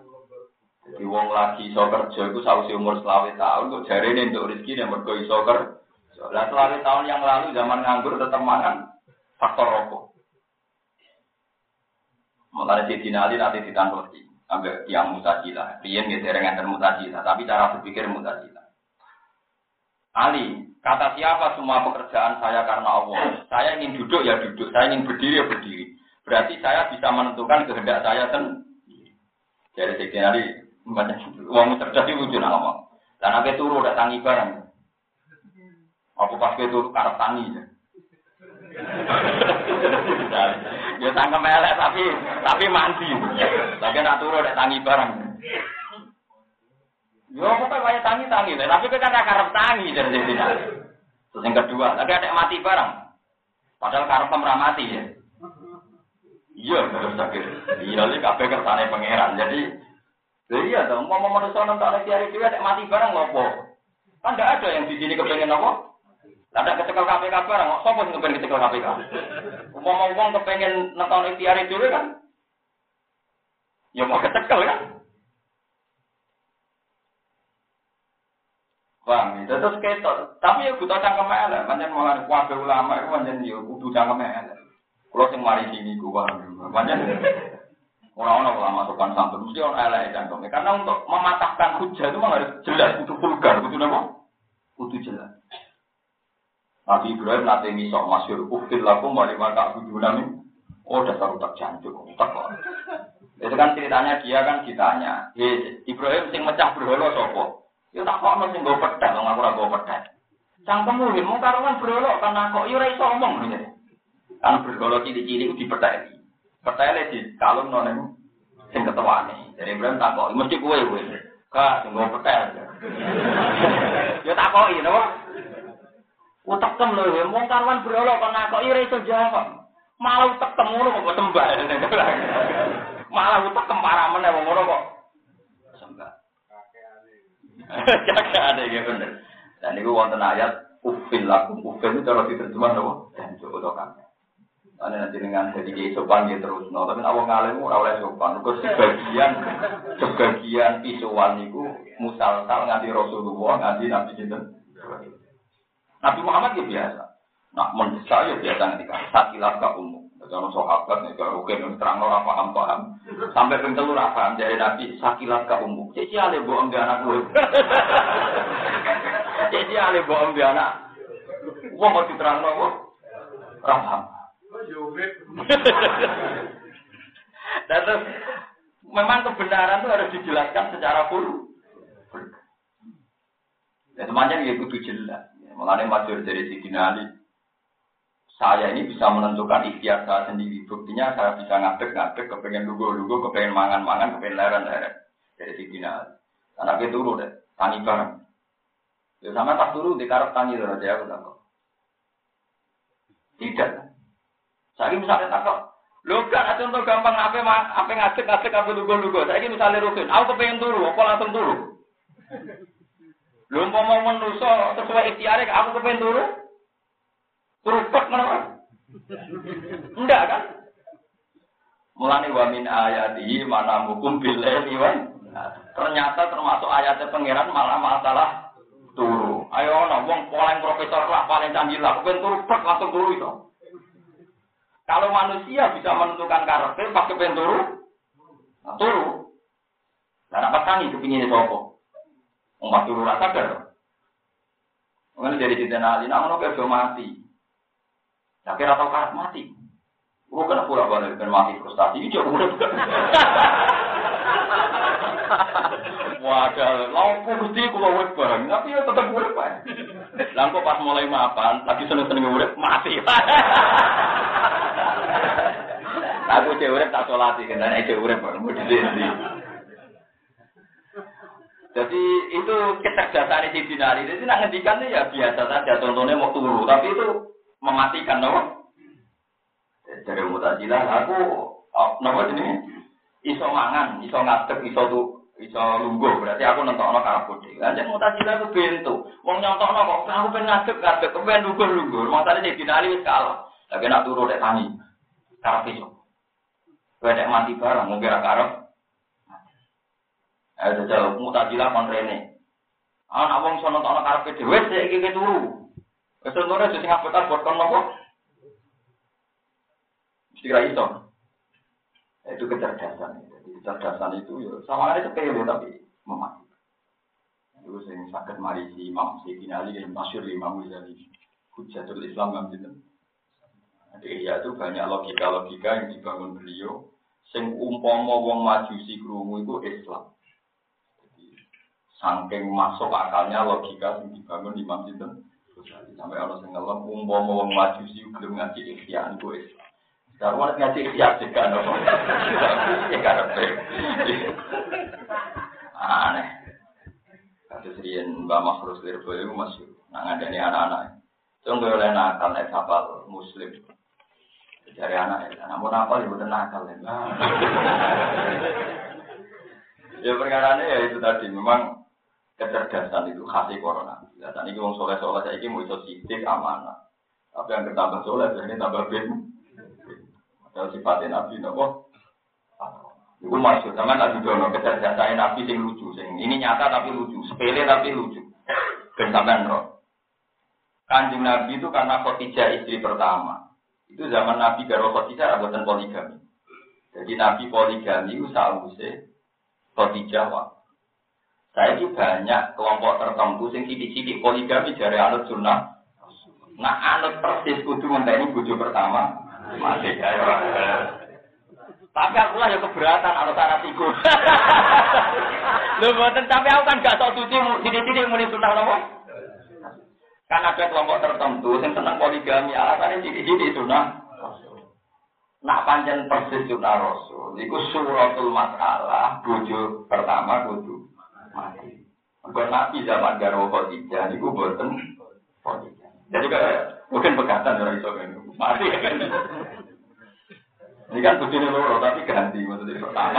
Jadi wong lagi iso kerja iku sawise umur 20 tahun kok jarene entuk rezeki nek mergo iso kerja. Lah 20 tahun yang lalu zaman nganggur tetep mangan faktor rokok. Mulane ditinali nanti ditangkoti. Ambek tiyang mutazilah. Piye nggih dereng enten mutazilah, tapi cara berpikir mutazilah. Ali, kata siapa semua pekerjaan saya karena Allah. Saya ingin duduk ya duduk, saya ingin berdiri ya berdiri. Berarti saya bisa menentukan kehendak saya sendiri. Jadi ditinali uang cerdas itu wujud nama. Dan aku turu udah tangi bareng. Aku pas turu karena tangi. Ya tangga melek tapi mandi. Lagi nak turu udah tangi bareng. Yo aku pakai tangi, tapi kan ada karep tangi dari sini. Terus yang kedua, lagi ada mati bareng. Padahal karep pemra mati ya. Iya terus sakit. Iya lagi kabeh kersane pangeran. Jadi ya, umpama manusia nang tak lagi hari-hari ada mati bareng opo? Kan ndak ada yang di sini kepengin opo? Lah ndak kecekel KPK bareng, kok sapa sing kepengin kecekel KPK? Umpama wong kepengin nonton ikhtiar dhewe kan. Ya mau kecekel kan? Bang, itu terus ketok. Tapi ya butuh cangkeme elek, pancen malah kuwabe ulama iku pancen ya kudu cangkeme elek. Kulo sing mari sini iku pancen orang-orang ulama sopan santun mesti orang elek cangkeme. Karena untuk mematahkan hujah itu memang harus jelas, kudu vulgar, kudu napa? Kudu jelas. Nabi Ibrahim nate misok masyhur uktil lakum wa liman ta'budunani. Oh dasar utak jancuk, utak kok. Itu kan ceritanya dia kan ditanya, "Hei, Ibrahim sing mecah berhala sapa?" Ya tak kok mesti nggo pedhang wong aku ora nggo pedhang. Cangkemmu lemu karuan berhala kan aku yo ora iso omong ngene. Kan berhala cilik-cilik dipetheki. Petele dikalungno ning sing ketuane. Dari Ibrahim tak kok mesti kowe. Kak, nggo petel. Ya tak kok iki napa? Utek tem lho wong karuan berhala kok nakok ora iso jawab. Malah utek tem ngono kok sembah. Malah utek tem parah meneh wong ngono kok sembah. Kakek ade ya bener. Dan niku wonten ayat ufil lakum ufil cara diterjemah lho dan cocokan. Ana nanti dengan sedikit sopan ya terus no tapi awak ngalem ora oleh sopan. Kok sebagian pisuan niku musalsal nganti Rasulullah nganti Nabi cinten. Nabi Muhammad ya biasa. Nak mendesak ya biasa nganti sakilah ka umum. Kalau sahabat nek karo kene terangno ora paham. Sampai ping telu ora paham jare Nabi sakilat ka ummu. Cici ale mbok ambek anak kowe. Cici ale mbok ambek anak. Wong kok diterangno kok ora paham. Terus memang kebenaran itu harus dijelaskan secara full. Ya semuanya ya kudu jelas. Mulane matur dari Sidina Ali. Saya ini bisa menentukan ikhtiar saya sendiri. Buktinya saya bisa ngadeg-ngadeg, kepengen lugu-lugu, kepengen mangan-mangan, kepengen leren-leren. dari Sidina. Anaknya turun deh, tani bareng. Ya sama tak turun di karep tani lho aja aku takut. Tidak. Saiki misalnya takut. Lho kan contoh gampang ape ngasik-ngasik ape lugu-lugu. Saiki misalnya rutin, aku kepengin turu, apa langsung turu? Lho umpama menungso sesuai ikhtiare aku kepengin turu. Terus tak menawa. Enggak kan? Mulane wa min ayatihi manamukum billahi wa ternyata termasuk ayatnya pangeran malah masalah turu. Ayo ana wong paling profesor lah, paling canggih lah, kepen turu tek langsung turu itu. Kalau manusia bisa menentukan karakter pas kepen turu, turu. Lah apa tani kepingine sapa? Wong pas turu ra sadar. Mungkin dari Sidina Ali, namun oke sudah mati. Nah, kira tahu karat mati. Bukan pura balik dan mati frustasi. Ini juga udah. Wadah, lampu mesti keluar barang. Tapi ya tetap udah pak. Lampu pas mulai mapan, lagi seneng-seneng udah mati. Aku cewek tak solati, karena itu udah barang. Jadi itu kecerdasan di dinari. Jadi nak ngendikan ya biasa saja. Contohnya mau turu, tapi itu mematikan, no? Dari mutajilah aku, nama ini iso mangan, iso ngadeg, iso lungguh. Berarti aku nonton no karbodik. Jadi mutajilah aku bentuk. Wong nyontok no kok, aku pengen ngadeg, aku pengen lungguh. Maksudnya di dinari kalah. Tapi nak turu dek tani, karbodik. Dek mati barang, mungkin karbodik. Ada jauh mutajilah kontrene. Anak wong sono tak nak karpet dewet, saya kiki turu. Sebenarnya jadi ngaputan buat kono kok. Mesti kira itu. Itu kecerdasan. Jadi kecerdasan itu sama ada sepele tapi mematikan. Lalu saya sakit marisi Imam Syafi'i yang masyhur Imam Ghazali. Hujjatul Islam kan gitu. Jadi ya itu banyak logika-logika yang dibangun beliau. Sing umpama wong Majusi krungu itu Islam. Saking masuk akalnya logika yang dibangun Imam Syafi'i sampai Allah sengalam umpama wong Majusi gelem ngaji ikhtiar niku Islam. Daru nek ngaji ikhtiar jekano. Ya karepe. Aneh. Kados riyen Mbah Makhrus Lirboyo iku masih nang ngandani anak-anak. Tunggu oleh nakal nek hafal muslim. Dari anak-anak namun apa ya mboten nakal. Ya perkarane ya itu tadi memang kecerdasan itu khasi corona. Lihat, ini orang soleh-soleh saya ini mau iso sidik amanah. Tapi yang bertambah soleh, jadi tambah bin. Kalau sifatnya Nabi, nopo. Ibu masuk, zaman Nabi Jono kecerdasan Nabi sing lucu, sing ini nyata tapi lucu, sepele tapi lucu. Bersamaan roh. Kanjeng Nabi itu karena Khadijah istri pertama. Itu zaman Nabi karo Khadijah abotan poligami. Jadi Nabi poligami usahuse Khadijah wa. Saya itu banyak kelompok tertentu yang sidik-sidik poligami dari anut sunnah. Nah anut persis kudu ngenteni bojo pertama. Masih ya. Tapi aku lah ya keberatan anut arah tiku. Lho mboten tapi aku kan gak sok suci sidik-sidik muni sunnah lho. Kan ada kelompok tertentu yang senang poligami alasane sidik-sidik sunnah. Nah pancen persis sunnah Rasul. Iku suratul masalah bojo pertama kudu mati. Bukan mati zaman garwa Khadijah, niku boten Khadijah. Jadi mungkin pegatan orang iso kan. Mati ya kan. Ini kan bojone loro tapi ganti maksudnya pertama.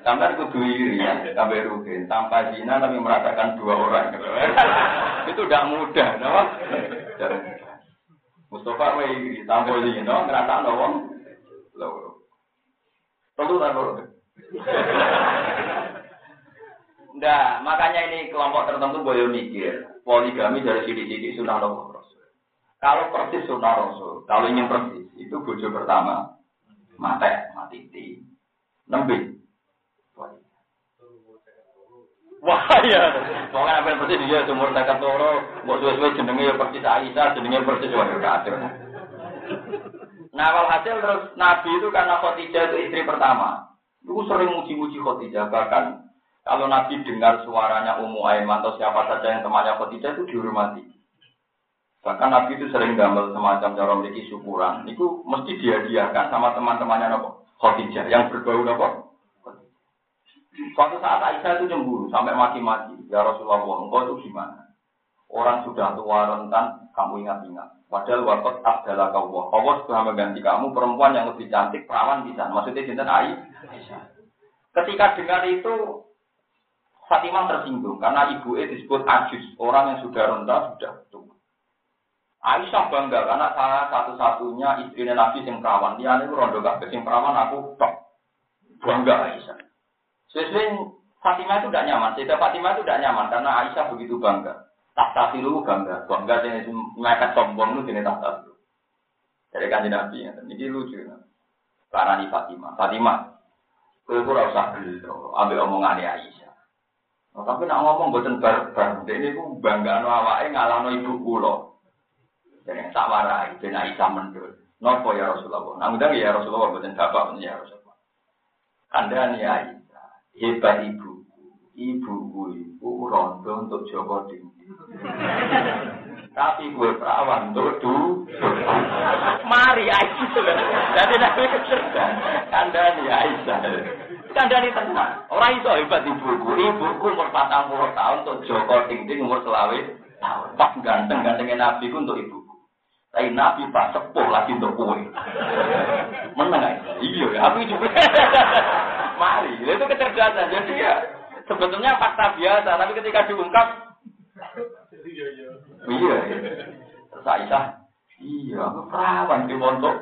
Sampai kudu iri ya, sampai rugen, tanpa zina tapi meratakan dua orang. Itu tidak mudah, no? Mustafa wae iri, tanpa zina ngrasakno wong loro. Perlu ta loro. Nah, makanya ini kelompok tertentu boleh mikir poligami dari sidik-sidik sunnah Rasul. Kalau persis sunnah Rasul, kalau ingin persis itu bojo pertama mati. Nembe. Wah ya, soalnya apa yang persis dia sumur takat toro, buat suwe-suwe jenenge persis Aisyah, jenenge persis wae kacau. Nah, walhasil terus Nabi itu karena Khadijah itu istri pertama, itu sering muji-muji Khadijah bahkan. Kalau Nabi dengar suaranya Ummu Aiman atau siapa saja yang temannya Khadijah itu dihormati. Bahkan Nabi itu sering gambar semacam cara memiliki syukuran. Itu mesti dihadiahkan sama teman-temannya Khadijah yang berbau Khadijah. Suatu saat Aisyah itu cemburu sampai maki-maki. Ya Rasulullah, engkau itu gimana? Orang sudah tua rentan, kamu ingat-ingat. Padahal waqat abdalaka Allah. Allah sudah mengganti kamu perempuan yang lebih cantik, perawan bisa. Maksudnya cinta Aisyah. Ketika dengar itu, Fatimah tersinggung karena ibu itu disebut ajus, orang yang sudah rentan, sudah tua. Aisyah bangga karena saya satu-satunya istrinya Nabi yang perawan. Dia itu rondo kabeh yang perawan, aku tok. Bangga Aisyah. Sebenarnya Fatimah itu tidak nyaman. Sehingga Fatimah itu tidak nyaman karena Aisyah begitu bangga. Tahta silu bangga jenis mereka sombong itu jenis tahta silu. Jadi kan Nabi, ini lucu. Karena ini Fatimah. Fatimah, aku tidak usah gelo, ambil omongan Aisyah. Tapi nak ngomong boten bar-bar. Ini aku bangga no awake ngalahno ibu kula. Jadi tak warai ben Aisyah mendul. Napa ya Rasulullah? Nang ndang ya Rasulullah boten bapak ya Rasulullah. Kandhane Aisyah. Hebat ibuku itu rondo untuk Joko Dingin. Tapi gue perawan untuk mari Aisyah. Jadi nabi kecerdasan, kandani Aisyah. Kandani tenang. Orang itu hebat ibuku. Ibuku umur 40 tahun untuk Joko Dingin umur selawe tahun. Pas ganteng-gantengnya nabi ku untuk ibuku. Tapi nabi pas sepuh lagi untuk kue. Menang iya, aku juga. Mari, itu kecerdasan. Jadi ya sebetulnya fakta biasa, tapi ketika diungkap, iya. Terus Aisyah, iya, aku perawan di montok.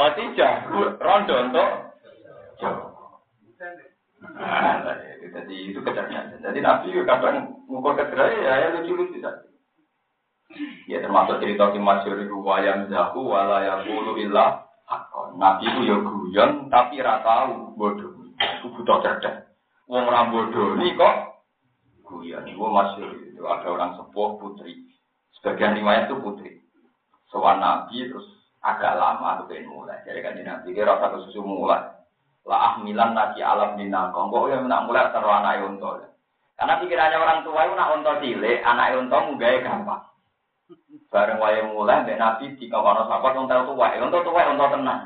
Khadijah, rondo untuk jauh. Jadi itu kecerdasan. Jadi Nabi kadang mengukur kecerdasan ya lucu-lucu saja. Ya termasuk cerita di masyhur wayang zaku walayakulu illah. Nabi itu ya guyon, tapi ratau bodoh. Itu butuh cerdas. Wong ra bodoh ni kok guyon. Ibu masih itu ada orang sepuh putri. Sebagian riwayat itu putri. Soal Nabi terus agak lama tu pengen mulai. Jadi kan Nabi dia rasa kesusu mulai. Lah ahmilan Nabi alam dinangkong. Kok yang nak mulai terus anak ontol. Karena pikirannya orang tua itu nak ontol cilik, anak ontol mugai gampang. Bareng wae mulai mbek Nabi dikawano sapa unta tuwa unta tenang.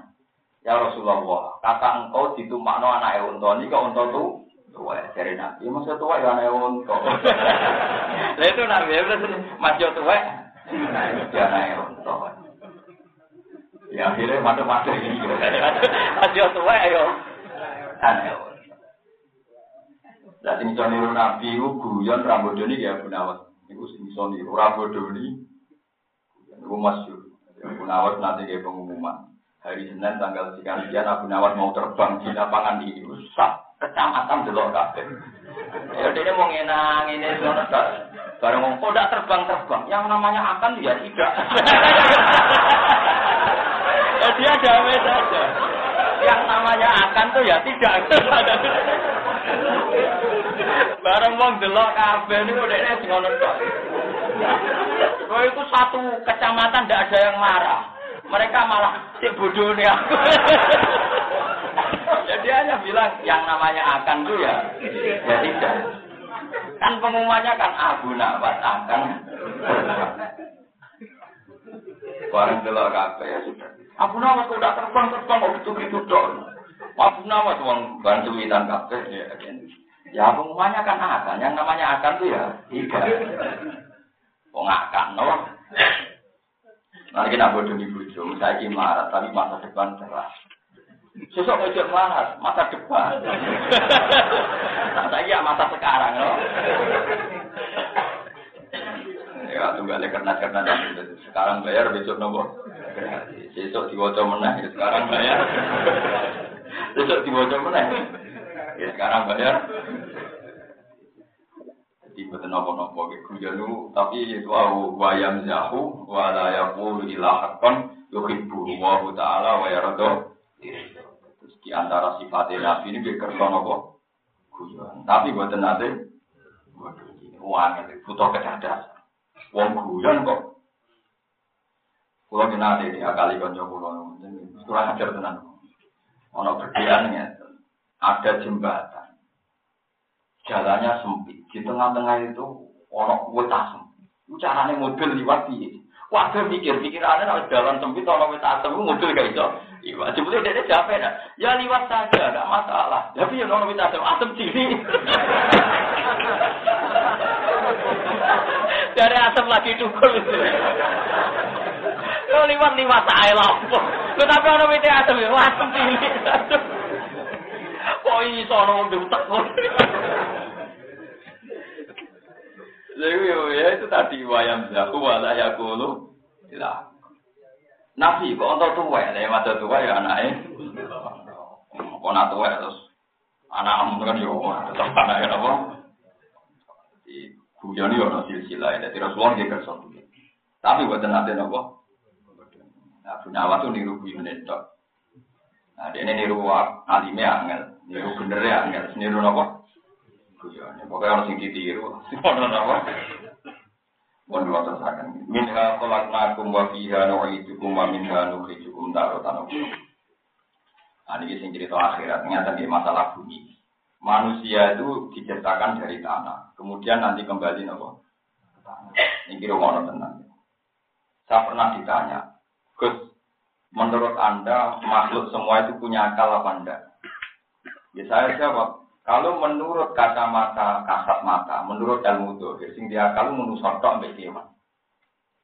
Ya Rasulullah, kata engkau ditumpakno anake unta niki kok unta tuwa jare Nabi. Maksud tuwa ya anake unta. Lha itu Nabi maksud tuwa ya anake unta. Ya akhire mate-mate iki. Maksud tuwa ya anake unta. Lah sing jenenge Nabi ku guyon rambutne iki ya gunawas. Iku sing iso niru rambutne. Ibu masyur, Abu Nawas nanti kayak pengumuman hari Senin tanggal 3 Abu Nawas mau terbang di lapangan di Usap kecamatan Delok Kafe. Ya dia mau ngenang ini loh, bareng ngomong kok tidak terbang-terbang, yang namanya akan ya tidak. Ya dia jawab saja, yang namanya akan tuh ya tidak. Bareng wong Delok Kafe ini kok dia ngono tok. Kalau itu satu kecamatan tidak ada yang marah, mereka malah cek bodoh nih aku. Jadi hanya bilang yang namanya akan tuh ya, jadi tidak. Kan pengumumannya kan Abu Nawas akan. Barang delok apa ya sudah. Abu Nawas sudah terbang kok gitu dong. Abu Nawas uang bantuitan kafe ya. Ya pengumumannya kan akan, yang namanya akan tuh ya tidak. Kok ngakak, no? Nanti kita bodoh di bujung, saya ini marah, tapi masa depan cerah. Sosok ojek marah, masa depan. Saya ini masa sekarang, no? Ya, tunggal kerna-kerna, sekarang bayar, besok nombor. Sosok diwocok menang, sekarang bayar. Sosok diwocok menang, sekarang bayar. Betul nopo-nopo kejanu, tapi itu aku wayam jahu, walayakul ilahakon, yuhibu Allah Taala wayarodo. Terus di antara sifatnya Nabi ini bekerja nopo kujuan, tapi buat nanti uang itu butuh kecerdasan. Uang kujuan kok. Kalau nanti diakali konco pulau, kurang ajar tenan. Ono pergiannya ada jembatan. Jalannya sempit, di tengah-tengah itu orang wetas. Caranya mobil liwat piye. Waduh mikir-mikir ada jalan sempit orang wetas, mobil gak iso. Iwa, sebetulnya dia capek dah. Ya liwat saja, tak masalah. Tapi yang orang kita asam cili. Dari asam lagi dukul itu. Kalau liwat air lampung. Tetapi orang kita asam cili. Kok iso orang diutak kok. Jadi ya itu tadi wayam zaku wala yakulu ilah. Nabi kok ontor tua ya, masa tua ya anaknya. Kok nak tua terus anak-anak kan yo tetap anaknya apa? Di kuliah ni orang silsilah ada terus luar dia kerja. Tapi buat nanti apa? Nah punya awak tu niru punya netok. Nah dia ni niru alime angel, niru bener angel, niru apa? Kuliah ni pokoknya orang singkit tiru. Orang apa? Wanda tersakan. Minha khalaqnakum wa fiha nu'idukum wa minha nukhrijukum taratan ukhra. Ini sing cerita akhirat, nyata di masalah bumi. Manusia itu diciptakan dari tanah, kemudian nanti kembali nopo ke tanah. Niki rono tenan. Saya pernah ditanya, "Gus, menurut Anda makhluk semua itu punya akal apa enggak?" Ya saya jawab, kalau menurut kacamata kasat mata, menurut ilmu zahir, sing dia akal menusuk tok mbek kewan.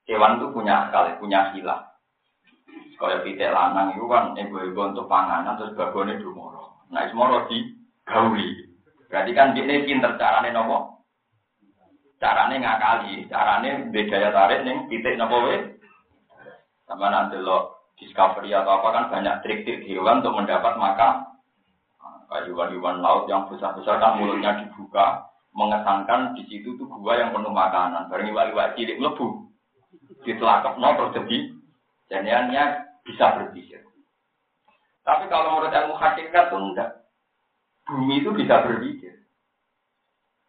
Kewan itu punya akal, punya khilaf. Kaya pitik lanang itu kan ego-ego untuk panganan terus bagone dumoro. Nah, semoro digauli. Berarti kan dia pinter carane nopo? Carane ngakali, carane bedaya tarik ning pitik nopo wae. Sama nanti lo Discovery atau apa kan banyak trik-trik hewan untuk mendapat makan. Kayu-kayuan laut yang besar-besar kan mulutnya dibuka, mengesankan di situ tuh gua yang penuh makanan. Bareng iwak-iwak cilik mlebu. Ditelakepno terus jadi jadiannya bisa berpikir. Tapi kalau menurut ilmu hakikat tuh enggak. Bumi itu bisa berpikir.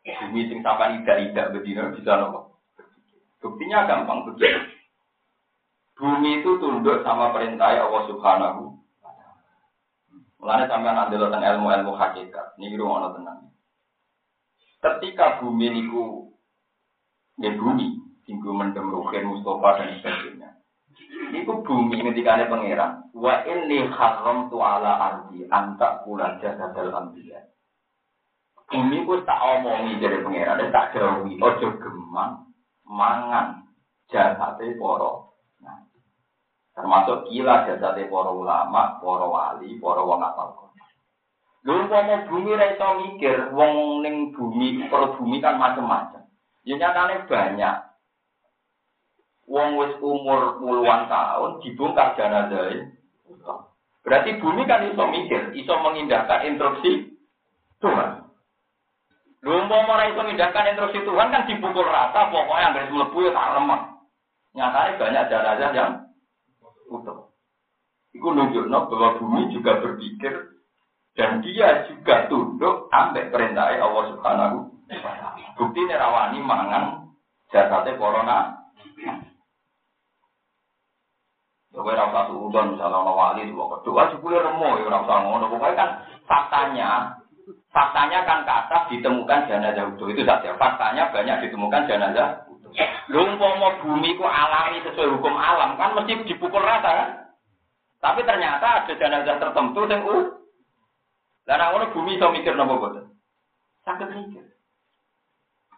Bumi sing sampean ida-ida bedino bisa nopo. Buktinya gampang begitu. Bumi itu tunduk sama perintah Allah Subhanahu. Mulanya sampai nanti tentang ilmu-ilmu hakikat. Ini kira ada tenang. Ketika bumi niku ya bumi, singgung mendem Rukin, Mustafa dan sebagainya. Niku bumi ketika ada pangeran. Wa inni kharramtu ala ardi antak kulaja dadal ambiya. Bumi ku tak omongi dari pangeran, dan tak jauhi. Ojo gemang, mangan, jasate poro. Termasuk gila jasate para ulama, para wali, para wong apal kono. Lha wong bumi ra iso mikir, wong ning bumi, per bumi kan macam-macam. Ya nyatane banyak. Wong wis umur puluhan tahun dibongkar janazahe. Berarti bumi kan iso mikir, iso mengindahkan instruksi Tuhan. Lha wong ora iso mengindahkan instruksi Tuhan kan dipukul rata, pokoke anggere mlebu ya tak remen. Nyatane banyak jenazah yang utuh. Iku nunjukno bahwa bumi juga berpikir dan dia juga tunduk ambek perintah Allah Subhanahu wa taala. Buktine rawani mangan jasate corona. Kowe ora patu udan misalnya ana wali kok keduk aja kuwi remo ya ora usah ngono. Pokoke kan faktanya kan ke atas ditemukan jenazah utuh itu saja. Faktanya banyak ditemukan jenazah. Lumpama bumi ku alami sesuai hukum alam kan mesti dipukul rata kan? Tapi ternyata ada jenazah tertentu yang Lah nang ngono bumi iso mikir napa boten? Saged mikir.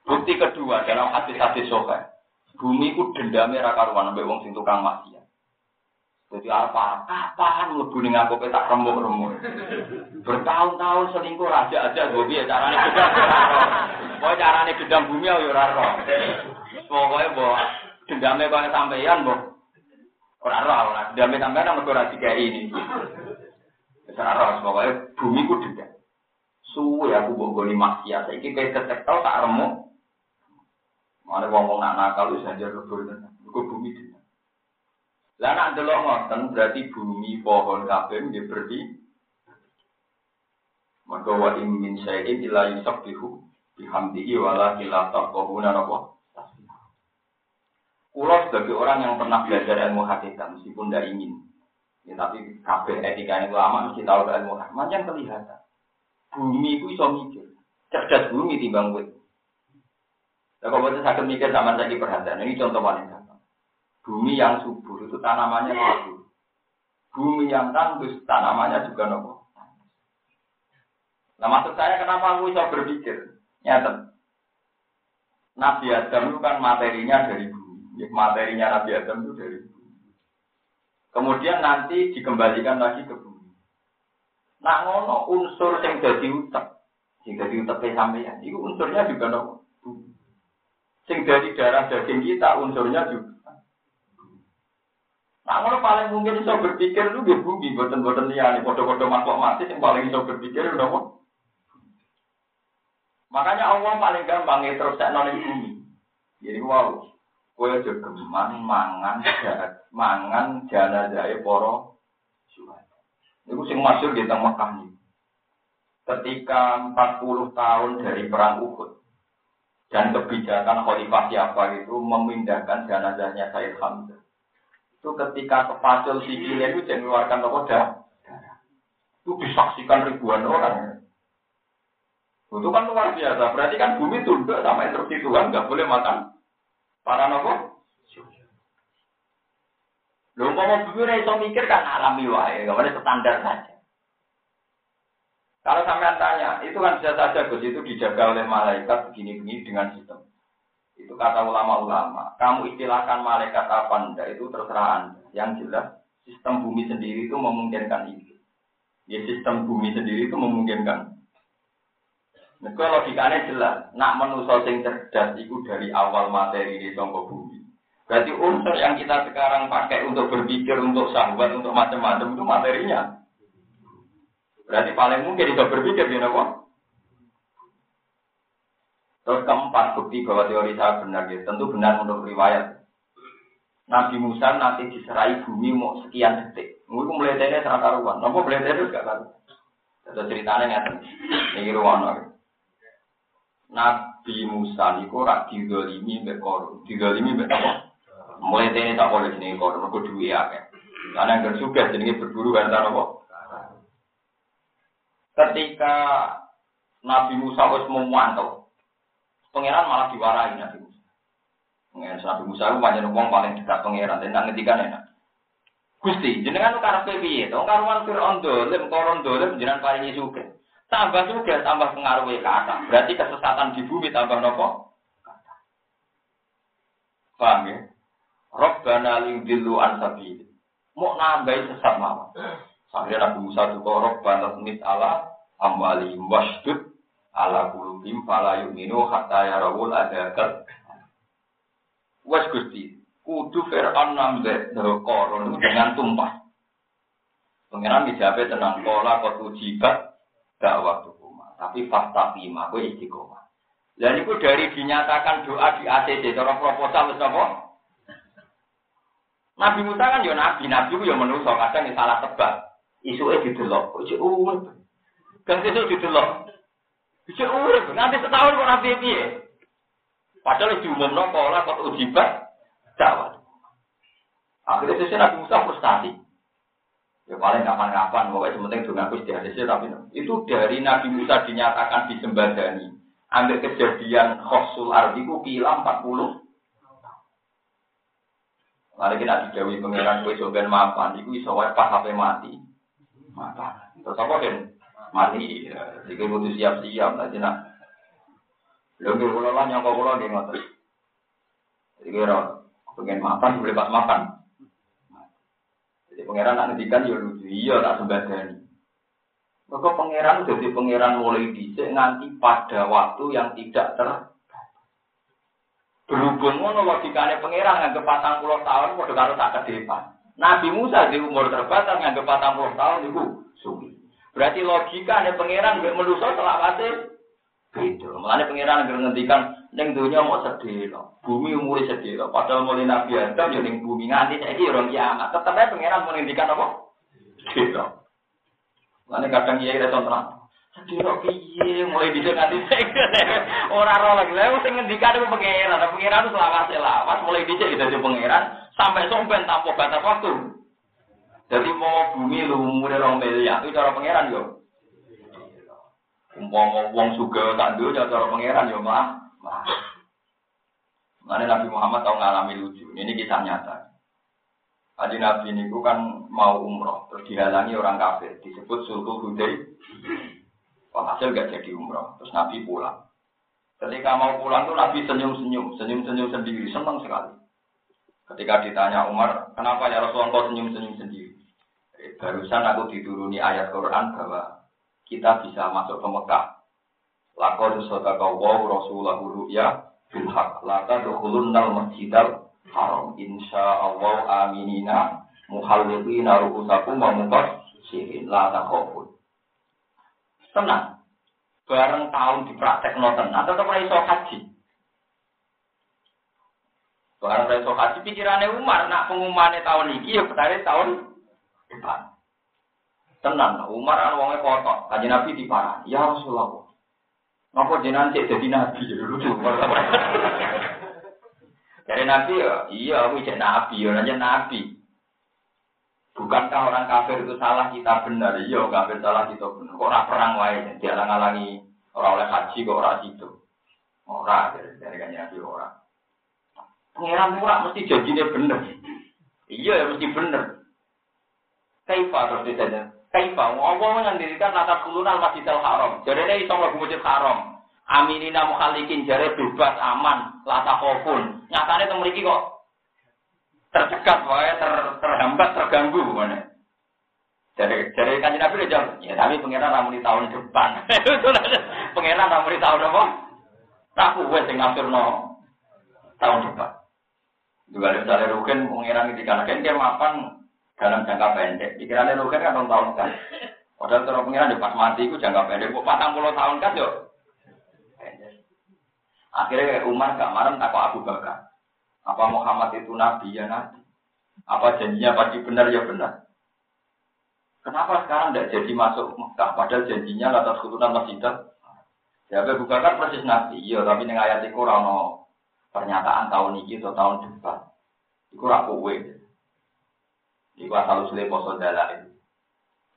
Bukti kedua dalam hadis-hadis sahih. Bumi ku dendame ra karuan mbek wong sing tukang maksiat. Dadi apa? Kapan mlebu ning akope tak remuk-remuk. Bertahun-tahun selingkuh raja-raja go piye carane gedang. Pokoke carane gedang bumi yo ora ro. Pokoke mbok dendame kok sampeyan mbok ora ro ora dendame sampeyan nang ora dikeki iki. Wis ora ro pokoke bumi ku dendam. Suwe aku mbok goni maksiat iki kaya ketekto tak remuk. Mare wong-wong nakal wis anjir lebur tenan. Iku bumi dendam. Lah nek delok ngoten berarti bumi pohon kabeh nggih berarti maka wa in min syai'in illa yusabbihu bihamdihi walakin la taqawuna rabbah. Kula sebagai orang yang pernah belajar ilmu hakikat meskipun tidak ingin. Ya tapi kabeh etika ulama mesti tahu ilmu hakikat yang kelihatan. Bumi itu iso mikir. Cerdas bumi timbang wit. Lah kok boten saged mikir sampeyan saiki perhatian. Ini contoh paling gampang. Bumi yang subur itu tanamannya subur. bumi yang tandus, tanamannya juga nopo. Nah maksud saya kenapa aku bisa berpikir, nyata. Nabi Adam itu kan materinya dari bumi, materinya Nabi Adam itu dari bumi. Kemudian nanti dikembalikan lagi ke bumi. Nah ngono unsur yang jadi utak, yang jadi utak sampeyan, itu unsurnya juga nopo. Sing dari darah daging kita unsurnya juga. Nah, kalau paling mungkin bisa berpikir itu bumi, boten-boten liane, bodoh-bodoh makhluk mati yang paling bisa berpikir udah kok. Makanya Allah paling gampang ya terus tak nolak bumi. Jadi wow, kowe aja gemang mangan jahat, mangan jalajahe para suwada. Niku sing masyhur di teng Mekah niku. Ketika 40 tahun dari perang Uhud. Dan kebijakan khalifah siapa itu memindahkan jenazahnya Sayyid Hamzah. Itu ketika kepacul sikilnya itu jangan keluarkan tokoh darah. Itu disaksikan ribuan orang. Itu kan luar biasa. Berarti kan bumi tunduk sama instruksi Tuhan, nggak boleh makan para tokoh. Lu mau bumi raiso mikir kan alami wae, nggak boleh standar saja. Kalau sampean tanya, itu kan bisa saja Gus itu dijaga oleh malaikat begini-begini dengan sistem. Itu kata ulama-ulama. Kamu istilahkan malaikat apa enggak itu terserah Anda. Yang jelas sistem bumi sendiri itu memungkinkan itu. Ya sistem bumi sendiri itu memungkinkan. Nek logikane jelas, nak manusa sing cerdas itu dari awal materi di sangka bumi. Berarti unsur yang kita sekarang pakai untuk berpikir, untuk sahwat, untuk macam-macam itu materinya. Berarti paling mungkin bisa berpikir, ya kok? Terus keempat, bukti bahwa teori saya benar, ya. Tentu benar untuk riwayat. Nabi Musa nanti diserai bumi mau sekian detik. Mungkin melihatnya serah karuan. Kenapa melihatnya itu tidak karuan? Itu ceritanya nyata. Ini ruang. Nabi Musa itu tidak digolimi berkorup. Digolimi berkorup. Melihatnya tak boleh jenis korup. Mereka duit ya. Karena yang sudah jenis berburu kan, kenapa? Ketika Nabi Musa harus memantau, pangeran malah diwarai Nabi Musa. Nabi Musa itu banyak orang paling dekat pangeran. Dan ketika enak, Gusti, jenengan itu karena PBI, itu karuan Fir'aun dolim, koron dolim, jenengan paling suka. Tambah suka, tambah pengaruhnya ke atas. Berarti kesesatan di bumi tambah nopo. Paham ya? Rabbana lindillu ansabili. Mau nambahin sesat mawar. Sampai Nabi Musa itu korok bantas mit ala amwali wasdud ala kulubim fala yuminu hatta yarawul adakat was gusti kudu Fir'aun namzat koron dengan tumpah pengiran dijawabnya tenang kola kotu jibat gak waktu kumah tapi fakta pima gue istiqomah dan itu dari dinyatakan doa di ACC cara proposal bersama Nabi Musa kan ya Nabi itu ya menusuk kadang yang salah tebak isuke didelok, isu urip. Kang isu didelok. Isu urip, nanti setahun kok rapi piye. Padahal diumumno kok ora kok ujibat dakwah. Akhirnya sesuk Nabi Musa prestasi. Ya paling kapan-kapan pokoke penting dong aku diadesi tapi itu dari Nabi Musa dinyatakan disembadani. Ambil kejadian khosul ardiku kila 40. Mari kita didawi pengeran kowe jogen mapan iku iso wae pas sampe mati. Mata, terus apa kan? Mati, jadi butuh siap-siap lah jenak. Lebih pulang yang kau pulang dia ngotot. Jadi kira, pengen makan boleh pas makan. Jadi pangeran nak ngedikan ya lucu, iya tak sebandani. Maka pangeran jadi pangeran mulai dicek nanti pada waktu yang tidak berhubung dengan logikanya pangeran yang kepatang puluh tahun pada kalau tak ke depan. Nabi Musa di umur terbatas nganggep 40 tahun itu suwi. Berarti logika nek pangeran mek menusa selawase beda. Mulane pangeran ngendikan ning donya mok sedhela. Bumi umure sedhela padahal mulai Nabi Adam yo ning bumi nganti saiki yo rong kiamat. Tetep ae pangeran mung ngendikan apa? Sedhela. Mulane kadang kiai ra tonton. Sedhela piye mulai dhisik nganti saiki. Ora ora lagi lha sing ngendikan iku pangeran. Pangeran selawase lawas mulai dhisik dadi pangeran. Sampai sompen tanpa batas waktu. Jadi mau bumi lu umurnya orang miliar itu cara pangeran yo. Umpama wong sugih tak duwe cara pangeran yo mah. Makanya Nabi Muhammad tahu ngalami lucu. Ini kisah nyata. Kanjeng Nabi niku kan mau umroh, terus dihalangi orang kafir, disebut Sulhu Hudaibiyah. Walhasil gak jadi umroh, terus Nabi pulang. Ketika mau pulang tuh Nabi senyum-senyum sendiri, senang sekali. Ketika ditanya Umar, kenapa ya Rasulullah kau senyum-senyum sendiri? Barusan aku dituruni ayat Quran bahwa kita bisa masuk ke Mekah. Laqad sadaqallahu rasulahu ru'ya bil haqq la tadkhulunnal masjidal haram insyaallah aminina muhalliqina ru'usakum wa muqassirin la takhafun. Tenang. Bareng tahun dipraktekno tenan tetep ora iso haji. Bareng ora iso haji pikirane Umar nak pengumumannya tahun iki ya betare tahun depan. Tenan Umar ana wonge kotok, Kanjeng Nabi diparani, ya Rasulullah. Napa jenengan cek dadi nabi ya lucu. Dari nabi ya, iya aku cek nabi, ora jeneng nabi. Bukankah orang kafir itu salah kita benar? Iya, kafir salah kita benar. Orang perang wae, dialang-alangi orang oleh haji kok orang itu. Orang dari kanya dia orang. Pengiran murah mesti janjine benar. Iya ya mesti benar. Kaifa terus ditanya. Kaifa Allah ngendirikan nata kulunal masjidil haram. Jarene iso mlebu masjid haram. Aminina mukhalikin jare bebas aman, la takofun. Nyatane teng mriki kok tercekat, wae terhambat, terganggu mana? Jadi Kanjeng Nabi udah jawab, ya tapi pangeran ramu di tahun depan. Pangeran ramu di tahun apa? Tahu gue sing ngaturno tahun depan. Juga ada dari Rukin pangeran di kalangan dia mapan dalam jangka pendek. Pikirannya Rukin kan tahun kan. Padahal terus pangeran depan mati gue jangka pendek. Gue 40 tahun kan yo. Akhirnya Umar gak marah tak kok Abu Bakar. Apa Muhammad itu nabi ya nabi? Apa janjinya pasti benar ya benar? Kenapa sekarang tidak jadi masuk Mekah? Padahal janjinya latar khutunan masjid. Ya Abu Bakar persis nabi. Iya, tapi ning ayat iku ora ono pernyataan tahun iki atau tahun depan. Iku ora kowe. Iku asal usule poso dalane.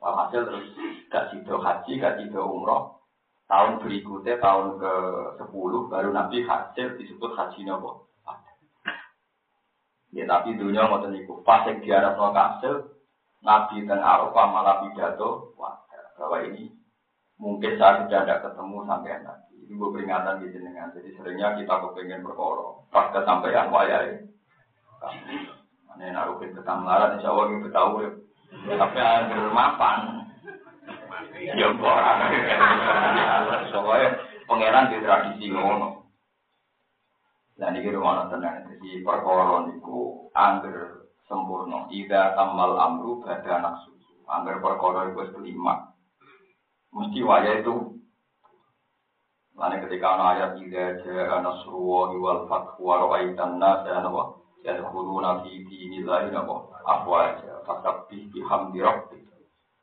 Walhasil terus gak sido haji, gak sido umroh. Tahun berikutnya tahun ke-10 baru nabi haji disebut haji nopo. Ya tapi dunia ngoten niku pas sing diarepno kasil Nabi teng Arafah malah pidato bahwa ini mungkin saya sudah tidak ketemu sampean Nabi. Ini gue peringatan di jenengan. Jadi seringnya kita kepengin perkara pas kesampean wayahe. Mane naruhin ketang larat insyaallah iki betah urip. Tapi anggere mapan. Ya ora. Soale pangeran di tradisi ngono. Dan ini rumah tenang. Jadi perkara niku angger sempurna. Ida tamal amru bada nafsu. Angger perkara iku kelima. Mesti wayahe itu. Lan ketika ana ayat ida ja'a nasrullahi wal fathu wa ra'aitan nasa yadkhuluna fi dinillahi afwaja fasabbih bihamdi rabbik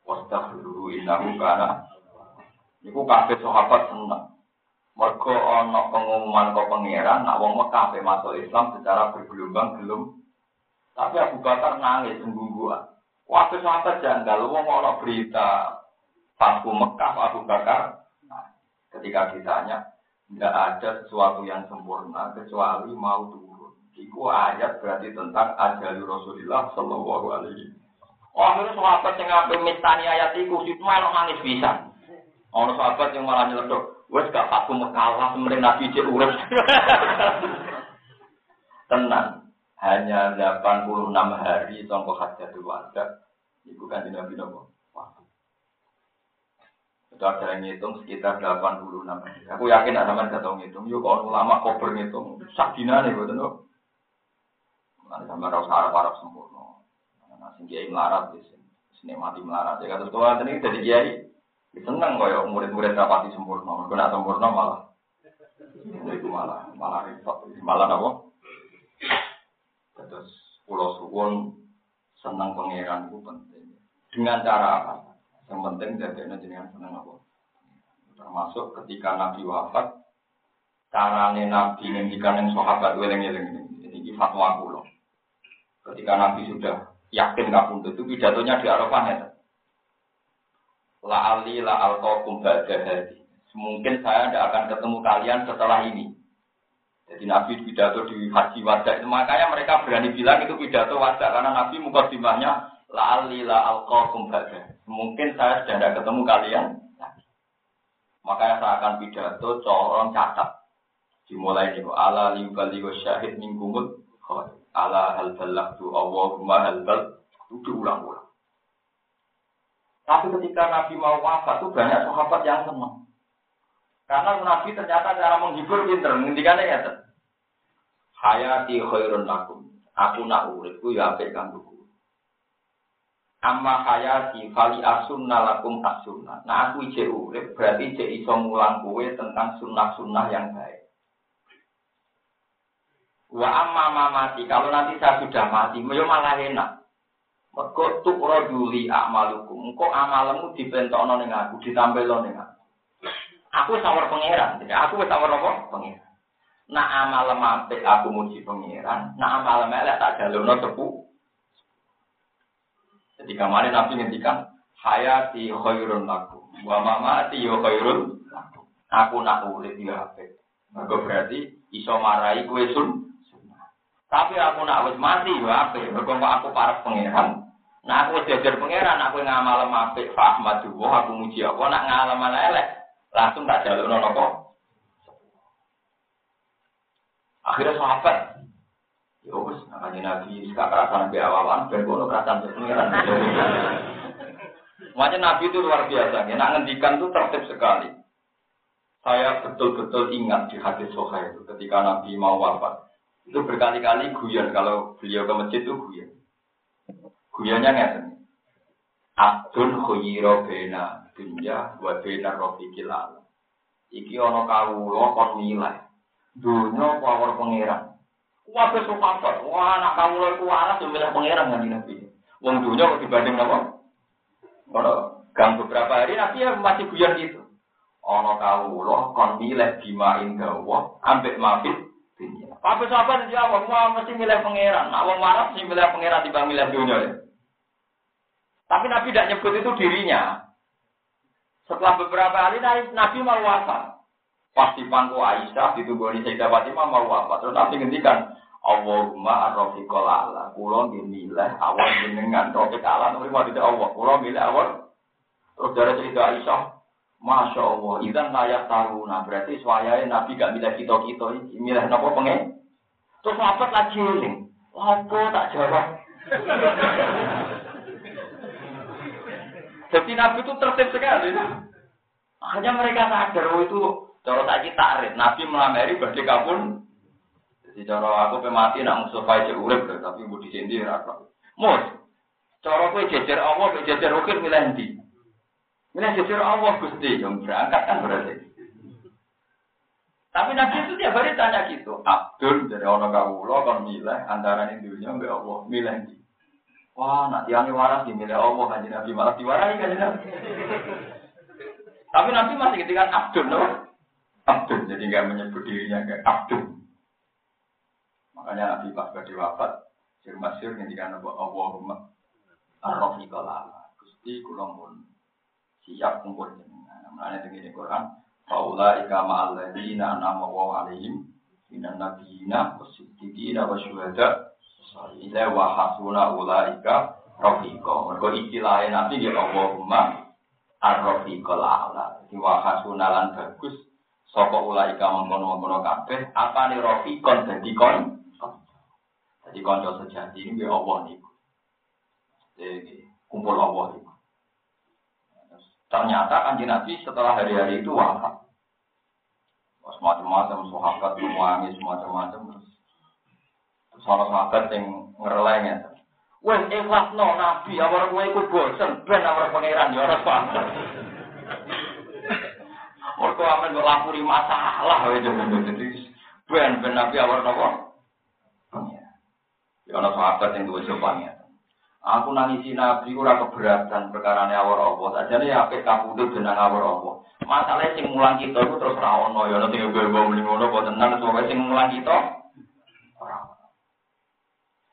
wastaghfiruhu innahu kana. Niku kabeh sahabat seneng. Mergo ana pengumuman kok pangeran nak wong Mekah pe masuk Islam secara bergelombang-gelom. Tapi Abu Bakar nangis nggungguan. Waktu sahabat janggal wong ana berita Fathu Mekah Abu Bakar. Nah, ketika ditanya, enggak ada sesuatu yang sempurna kecuali mau turun. Iku ayat berarti tentang ajali Rasulullah sallallahu alaihi wasallam. Akhirnya sahabat sing ngabe mistani ayat iku sitmane nangis pisan. Ana sahabat yang malah nyeletuk. Wes gak aku mekalah semereng Nabi cek urus. Tenang. Hanya 86 hari sangko hajatul wada. Iku Kanjeng Nabi nopo? Waktu. Kita ada ngitung sekitar 86 hari. Aku yakin ada sampean gak tau ngitung. Yo kok ulama kok ber ngitung. Sak dinane boten lho. Lan sampeyan ora arep-arep sempurna. Ana sing kiai melarat wis nikmati melarat. Ya kata tuwa tenan iki dadi kiai. Seneng koyo murid-murid rapati sempurna. Mergo nek sempurna malah iku malah repot. Malah apa? Terus kula suwun seneng pangeran iku penting. Dengan cara apa? Yang penting dadekne jenengan seneng apa? Termasuk ketika Nabi wafat, carane Nabi ngendikaning sahabat eling-eling. Iki fatwa kula. Ketika Nabi sudah yakin kapundhut itu pidatonya di Arafah ya. La ali la alqakum ba'da hadi. Mungkin saya tidak akan ketemu kalian setelah ini. Jadi Nabi pidato di haji wada itu, makanya mereka berani bilang itu pidato wada karena Nabi mukadimahnya la'alila alqakum ba'da. Mungkin saya sudah tidak ketemu kalian. Makanya saya akan pidato corong catat. Dimulai dengan ala libaligho syahid minggumut ala hal balagtu Allahumma hal bal. Itu ulang-ulang. Tapi ketika Nabi mau wafat itu banyak sahabat yang senang. Karena Nabi ternyata cara menghibur pinter, ngendikane ngeten. Hayati khairun lakum. Aku nak uripku ya apik kanggoku. Amma hayati fali as-sunnah lakum as-sunnah. Nah aku ije urip berarti ije iso mulang kowe tentang sunnah-sunnah yang baik. Wa amma mamati, kalau nanti saya sudah mati, yo malah enak. Mergo tuqraduli a'malukum. Engko amalmu dipentokno ning aku, ditampelno ning aku. Aku sawar pengeran, jadi aku sawar apa? Pengeran. Nah amal mampik aku muji pengeran, nah amal melek tak jalono tepu. Jadi kemarin Nabi ngendikan, hayati khairun lakum, wa mamati khairun lakum. Aku nak urip yo apik. Maka berarti iso marai kowe sun. Tapi aku nak wis mati yo apik, mergo aku parek pengeran. Nah aku jajar pengeran, aku ngamal mampik fahmadullah, aku muji apa nak ngamal elek. Langsung tak jaluk nopo. Akhirnya sahabat, ya wes, nangani Nabi sekak kerasan beawalan, berkono kerasan pengiran. Makanya Nabi itu luar biasa, nak ngendikan itu tertib sekali. Saya betul-betul ingat di hadis Sahih itu ketika Nabi mau wafat, itu berkali-kali guyon kalau beliau ke masjid itu guyon. Guyonnya ngeten. Abdul khuyiro bena. Dunia buat benar rofi kilal. Iki ono kawulo kon nilai. Dunia power pangeran. Wah besok apa? Wah anak kawulo kuaras jumlah pangeran nggak nabi. Wong dunia kok dibanding apa? Ono gang beberapa hari nabi ya masih guyon itu. Ono kawulo kon nilai dimain gawo ambek mabit dunia. Apa sahabat jawab? Wah mesti nilai pangeran. Nak wong marah sih nilai pangeran dibanding nilai dunia. Tapi nabi tidak nyebut itu dirinya. Setelah beberapa hari Nabi mau wafat. Pas di pangku Aisyah ditunggu di Sayyidah Fatimah mau wafat. Terus Nabi ngendikan, Allahumma ar-rafiqul a'la. Kula milih awal jenengan rafiq a'la tapi mau tidak Allah. Kula milih awal. Terus dari cerita Aisyah, Masya Allah, idzan layak taruna. Berarti suayae Nabi gak milih kita-kita iki, milih napa pengen. Terus apa lagi ning? Wah, kok tak jawab. Jadi Nabi itu tertib sekali. Hanya mereka sadar, oh itu cara saiki takrif. Nabi melamari badhe kapun. Jadi cara aku pemati nak supaya jek urip tapi mbok disendi ra kok. Mus. Cara kowe jejer Allah, kowe jejer ukir milih ndi? Milih jejer Allah Gusti, yang berangkat kan berarti. Tapi Nabi itu tiap hari tanya gitu. Abdul dari ana kawula kon milih antara dunya mbek Allah, milih ndi? Wah, nak tiangnya waras dimilih Allah kan jadi Nabi malah diwarai kan jadi Nabi. Tapi Nabi masih ketinggalan Abdul, no? Abdul, jadi nggak menyebut dirinya kayak Abdul. Makanya Nabi pas berdiwafat, sir-masir ketinggalan Allahumma ar-rafiqul a'la, Gusti kula mun siap kumpul jenengan. Namanya tengene Quran, faulaika ma'alladzina an'ama Allahu 'alaihim minan nabiyina was-siddiqina wasyuhada. Ila wa hasuna ulaika rafiqa. Mergo istilahe Nabi ya Allahumma ar-rafiqul a'la. Wa hasuna lan bagus sapa ulaika mongkon-mongkon kabeh apane rafiqon dadi kon. Dadi kanca sejati iki Allah niku. Jadi kumpul Allah niku. Ternyata Kanjeng Nabi setelah hari-hari itu wafat. Macam-macam sahabat menangis macam-macam. Soal sahabat yang ngerelainya. Wes ikhlas no Nabi, awal kowe iku bosen ben awal pangeran ya ora pantes. Orko amen nglapuri masalah wae dadi ben Nabi awal napa? Ya ana sahabat sing duwe sopane. Aku nangisi Nabi ora keberatan perkarane awal apa. Sajane apik kapundhut jeneng awal apa. Masalahe sing mulang kita iku terus ra ono ya ana sing mbombo muni ngono apa tenan sapa sing mulang kita.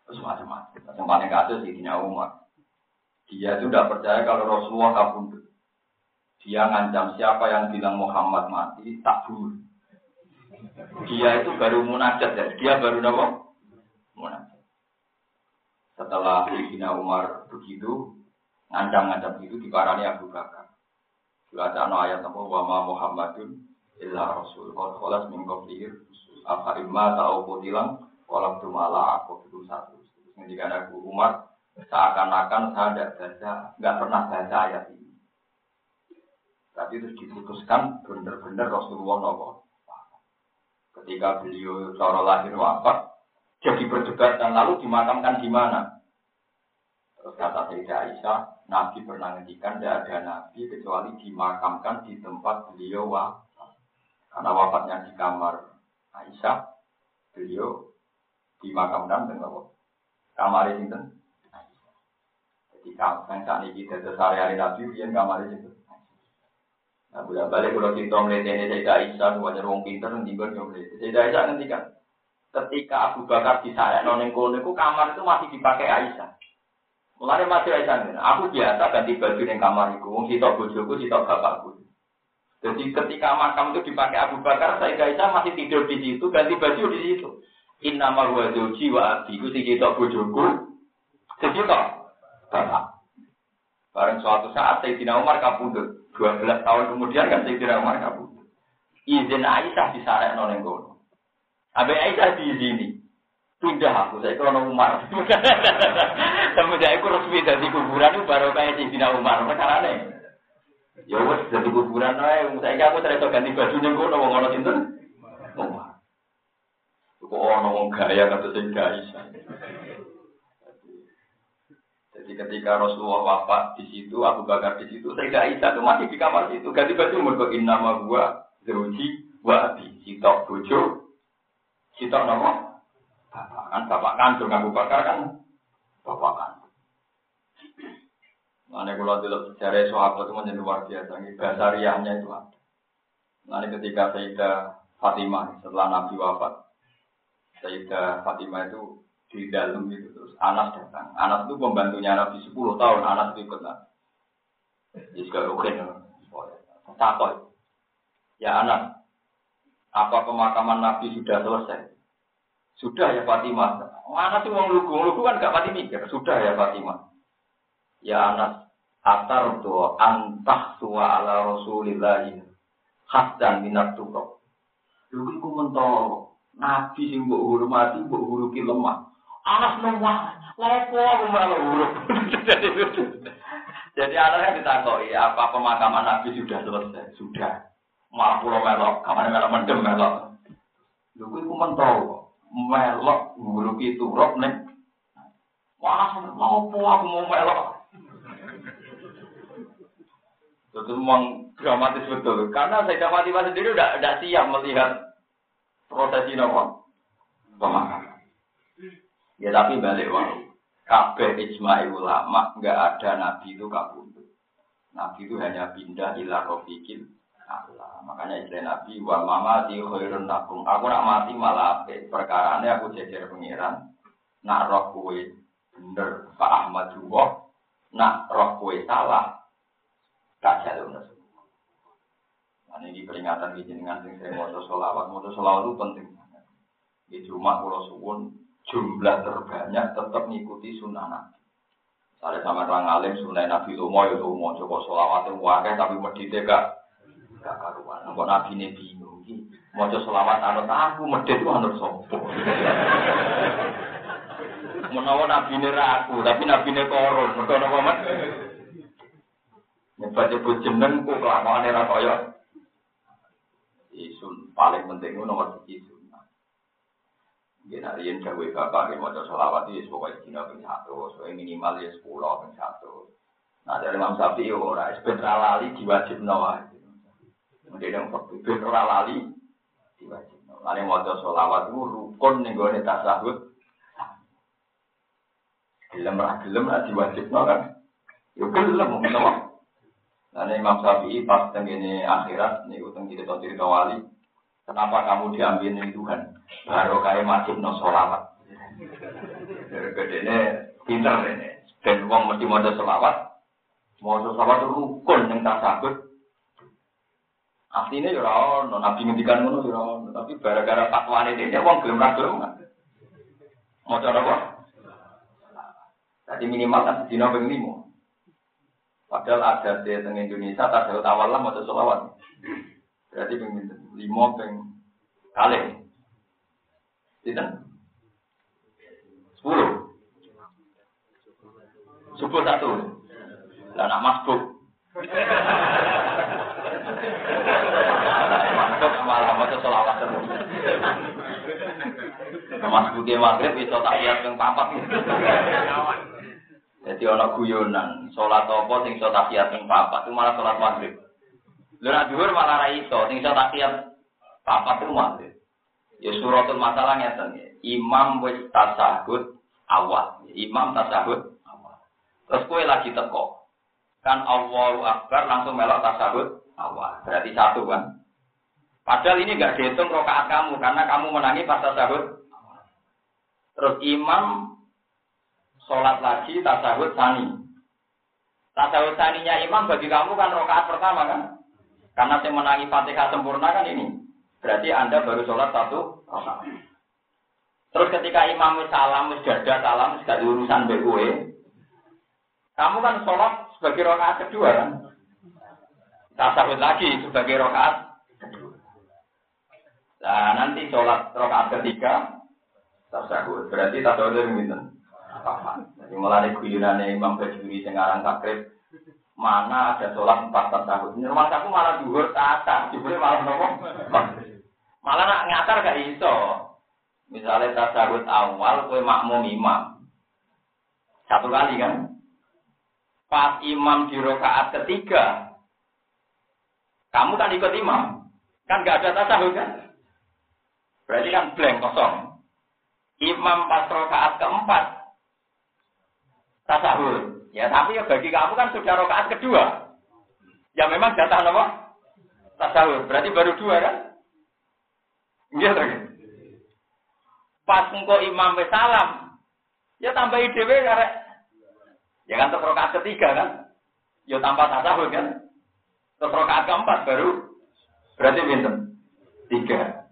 Semacam-macam. Yang paling kasus istrinya Umar. Dia itu tidak percaya kalau Rasulullah kabur. Dia ngancam siapa yang bilang Muhammad mati tak bunuh. Dia itu baru munajat ya, dia baru nopo munajat. Setelah Sayyidina Umar begitu, ngancam-ngancam itu diparani Abu Bakar. Dibaca ayat apa wa ma Muhammadun illa rasul qad khalas min qablihi afa imma ta'udilan wala tumala aku itu satu. Kemudian aku Umar seakan-akan saya enggak pernah baca ayat ini. Tapi terus diputuskan benar-benar Rasulullah nopo. Ketika beliau secara lahir wafat, jadi perdebatan lalu dimakamkan di mana? Terus kata Sayyidah Aisyah, Nabi pernah ngendikan tidak ada Nabi kecuali dimakamkan di tempat beliau wafat. Karena wafatnya di kamar Aisyah, beliau dimakamkan dengan kamar itu. Jadi kamar saat ini kita sehari-hari Nabi yang kamar itu. Nah, bulan balik kalau kita melihatnya Sayyidah Aisyah, wajah orang pintar nanti berjumpa. Sayyidah Aisyah nanti kan, ketika Abu Bakar disayang nonengku kamar itu masih dipakai Aisyah. Mulanya masih Aisyah. Aku biasa ganti baju di kamariku, sitok bojoku, sitok bapakku. Jadi ketika makam itu dipakai Abu Bakar, Sayyidah Aisyah masih tidur di situ, ganti baju di situ. Innamal wazauji wa abiku, sitok bojoku, sitok bapak. Bareng suatu saat Sayyidina Umar kabundut. 12 tahun kemudian kan Sayyidina Umar kabur. Izin Aisyah disarekno ning kono. Abe Aisyah diizini. Pindah aku saiki ana Umar. Sampeyan iku resmi dadi kuburan baru kaya Sayyidina Umar. Makarane. Ya wis dadi kuburan ae wong saiki aku terus ganti baju ning kono wong ana sinten? Umar. Kok ana wong gaya kados sing Aisyah. Jadi ketika Rasulullah wafat di situ, Abu Bakar di situ, Sayyidah Aisyah itu masih di kamar situ. Ganti baju mergo innama huwa zauji wa abi. Sitok bojo, sitok napa? Bapak kan, bapak kandung Abu Bakar kan, bapak kandung. Nah, ini kalau dilihat sejarah sahabat itu menjadi luar biasa. Bahasa riahnya itu ada. Nah, ini ketika Sayyidah Fatimah, setelah Nabi wafat, Sayyidah Fatimah itu di dalam itu terus Anas datang. Anas itu pembantunya Nabi 10 tahun. Anas itu ikut Nabi. Dia juga rukin. Takut. Ya Anas, apa pemakaman Nabi sudah selesai? Sudah ya Fatimah. Anas itu mau lugu kan gak pati mikir. Sudah ya Fatimah. Ya Anas, atar doa antah suwa ala Rasulillahi khasdan minat turok. Lukin ku mentol. Nabi sing mbok hormati mbok huruki lemah. Anas nengah, lepo malah huruf. Jadi Anas yang ditakoi, apa pemakaman Nabi sudah selesai? Sudah. Malah pulau melok, kamarnya melok mendem melok. Lalu aku mentol, melok huruki turok neng. Anas mau apa aku mau melok. Itu memang dramatis betul. Karena saya dapati sendiri tidak siap melihat prosesi nopo pemakaman. Ya tapi balik wae. Kabeh ijma' ulama enggak ada nabi itu kabundut. Nabi itu hanya pindah ila rofiqil Allah. Makanya istilah nabi wa mamati khairun lakum. Aku nak mati malah apik. Perkarane aku jejer pengiran. Nak roh kowe bener Pak Ahmad Juwoh, nak roh kowe salah. Tak jalono. Ane iki peringatan jenengan sing saya maca selawat. Maca selawat itu penting banget. Di rumah kula suwun jumlah terbanyak tetap mengikuti sunnah Nabi. Ada sama orang alim sunnah Nabi lomo coba selawat wae tapi medite gak karuan. Engko Nabi ne bingung iki maca selawat anut aku medit ku anut sapa. Menawa Nabi ne ra aku tapi Nabi ne koron, mergo napa men? Nyebut jeneng ku kelakuane ra kaya isun paling penting nomor 1. Jadi yang cakap bapak yang macam salawat itu sebagai Cina pencatur, sebagai minimal dia 10 pencatur. Nah dari Imam Syafi'i orang betra lali diwajib nawa. Kemudian yang betra lali diwajib nawa. Lain macam salawat itu rukun negara tasawuf. Gelem lah diwajib nawa kan? Yo gelem mungkin nawa. Lain Imam Syafi'i pas tengene akhirat nih utang kita tadi nawali. Kenapa kamu diambil dari Tuhan? Baru kaya masih no solawat. Kedene pinter dene. Dan uang mesti modal solawat. Modal solawat rukun yang tak sakut. Artinya ya ora ono nabi ngendikan ngono ya ora ono, tapi gara-gara takwane dhek wong gelem ra gelem. Maca apa? Tadi minimal kan dina ping 5. Padahal ada di teng Indonesia tadhel tawalah maca selawat. Berarti ping 5 ping kalih. Sinten? 10. Subuh satu. Lah nak masbuk. Masuk malah maca selawat terus. Masbuke magrib iso tak lihat ping 4. Dadi ana guyonan, salat apa sing iso tak lihat ping 4 itu malah salat magrib. Lha nek dhuwur malah ra iso, sing iso tak lihat 4 itu magrib. Ya suratul masalah ngeten ya. Imam wis tasahud awal. Imam tasahud terus kue lagi teko, kan Allahu Akbar langsung melok tasahud awal, berarti satu kan. Padahal ini nggak dihitung rakaat kamu karena kamu menangi pas tasahud. Terus imam sholat lagi tasahud sani. Tasahud saninya imam bagi kamu kan rakaat pertama kan, karena yang menangi Fatihah sempurna kan ini, berarti Anda baru sholat satu rakaat. Terus ketika imam salam, jada salam, gak urusan berkue. Kamu kan sholat sebagai rakaat kedua kan? Tasawuf lagi sebagai rakaat kedua. Nah nanti sholat rakaat ketiga tasawuf. Berarti tasawuf itu minten. Apa? Jadi mulai kuyunane Imam Bajuri Tengarang takrib mana ada sholat empat tasawuf. Normal aku malah duhur tasawuf. Jebule malah nopo? Malah nak ngasar gak iso. Misalnya tasawuf awal kowe makmum imam. Satu kali kan? Pas imam di rokaat ketiga, kamu kan ikut imam, kan gak ada tasahud kan? Berarti kan blank kosong. Imam pas rokaat keempat, tasahud. Ya tapi ya bagi kamu kan sudah rokaat kedua. Ya memang jatah apa? Tasahud. Berarti baru dua kan? Iya lagi. Pas engkau imam salam, ya tambah idw karena ya kan terus rakaat ketiga kan, yo tanpa tasawuf kan, terus rakaat keempat baru, berarti pinter, tiga.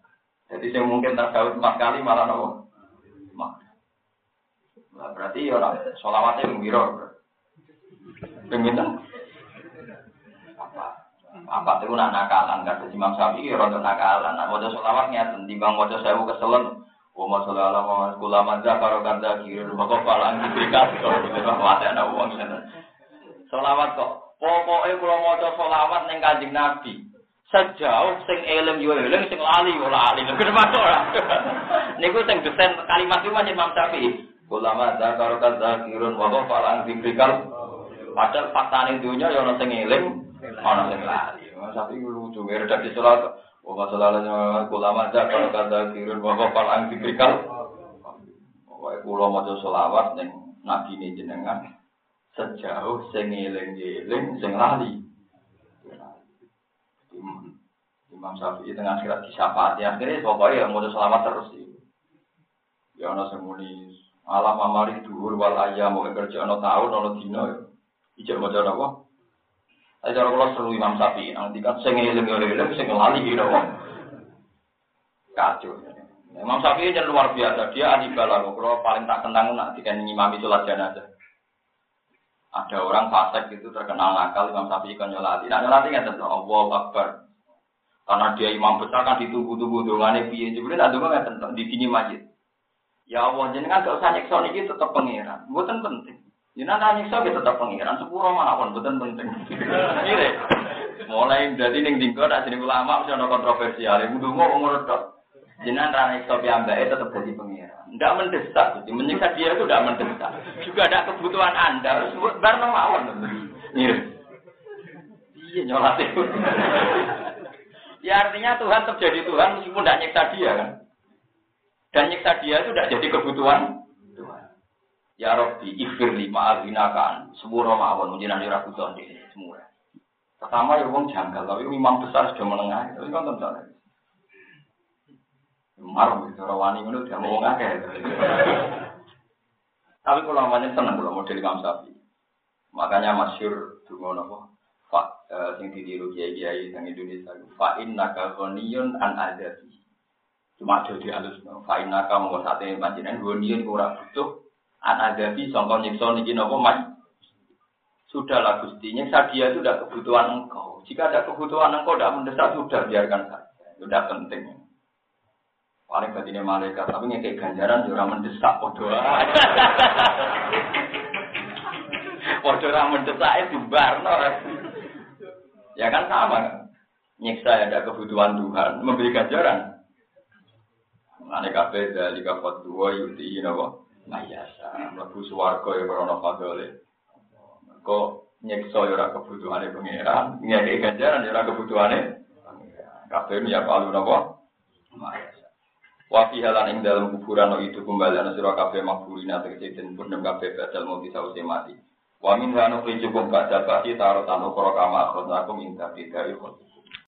Jadi saya mungkin tasawuf empat kali malah nopo, nah, berarti yo lah, solawatnya mengiror, pinter, apa itu nak nakalan, kata Imam Syafi'i rontok nakalan, nak wajah solawatnya, timbang wajah saya buka selen. Umar sallallahu alaihi wasallam kula mazza barokatah kirim moko palang diberikan kok wadah ana wong ngene. Selawat kok pokoke kula maca selawat ning Kanjeng Nabi. Sejauh sing elem yo elem sing lali yo lali. Niku maksud ora. Niku sing desain kalimat iki menjen Imam Syafi'i. Kula mazza barokatah kirim moko palang diberikan. Padahal faktane dunya yo ana sing elem ana sing lali. Imam Syafi'i lucu redaksi selawat. Wa sallallahu ulama da kalau kada kirun wa qafal an dikal wa kula maca selawat ning nabi ne jenengan sejauh sing eling-eling sing lali. Imam Syafi'i tengah akhirat disyafaati akhire pokoke ya maca selawat terus iki. Ya ana sing muni alam amari dhuhur wal ayyam wa kerja ana taun ana dina ya. Ijek maca apa? Ajar kula seru Imam Syafi'i nanti kan sing eling-eling sing lali kira wong. Kacau. Imam Syafi'i jan luar biasa, dia ahli balaghah. Kula paling tak kenang nak dikan ngimami salat jenazah. Ada orang fasik itu terkenal nakal, Imam Syafi'i kan nyolati. Nak nyolati ngeten to Allahu Akbar. Karena dia imam besar kan ditunggu-tunggu dongane piye. Jebule nak ndonga ngeten to dikinyi masjid. Ya Allah, jenengan gak usah nyiksa niki tetep pangeran. Mboten penting. Jangan nangis lagi tetap pengiran, sepura mawon, betul penting. Kira, mulai dari ning tinggal, dari ulama sudah ada kontroversial. Ibu dungo umur dok, jangan nangis lagi ambek tetap jadi pengiran. Tidak mendesak, jadi menyiksa dia itu tidak mendesak. Juga ada kebutuhan Anda, sebut barang mawon. Kira, iya nyolati. Ya artinya Tuhan terjadi Tuhan, meskipun tidak nyiksa dia kan. Dan nyiksa dia itu tidak jadi kebutuhan. Ya Rabbi, ighfir li ma'adhinaka sepura mawon njenengan ora butuh ndek semua. Pertama ya wong janggal, tapi imam besar sudah menengah, tapi nonton salah. Umar wis ora wani ngono dia ngomong akeh. Tapi kula menyen seneng kula model Imam Syafi'i. Makanya masyhur dungo napa? Fa sing ditiru kiai-kiai nang Indonesia fa innaka ghaniyun an adati cuma dadi alus fa innaka monggo sate panjenengan ghaniyun ora butuh an adati sangka nyiksa niki napa mas sudahlah gustinya sadia itu tidak kebutuhan engkau jika ada kebutuhan engkau tidak mendesak sudah biarkan saja itu tidak penting paling badine malaikat tapi ngekek ganjaran ora mendesak padha padha ora mendesak jembarno ya kan sama kan? Nyiksa ada kebutuhan Tuhan memberi ganjaran ngene kabeh dalika fatwa yuti napa mayasa mlebu swarga ya karena fadhole kok nyiksa ora kebutuhane pangeran ngekek ganjaran ora kebutuhane kabeh ya kalu napa mayasa wa fi halan ing dalem kuburan itu kembali ana sira kabeh makburina tegeden pun kabeh badal mati sawise mati. Wa min hanu fi jubum ba'da ba'ti tarutan ukra kama akhadnakum inta bidai khot.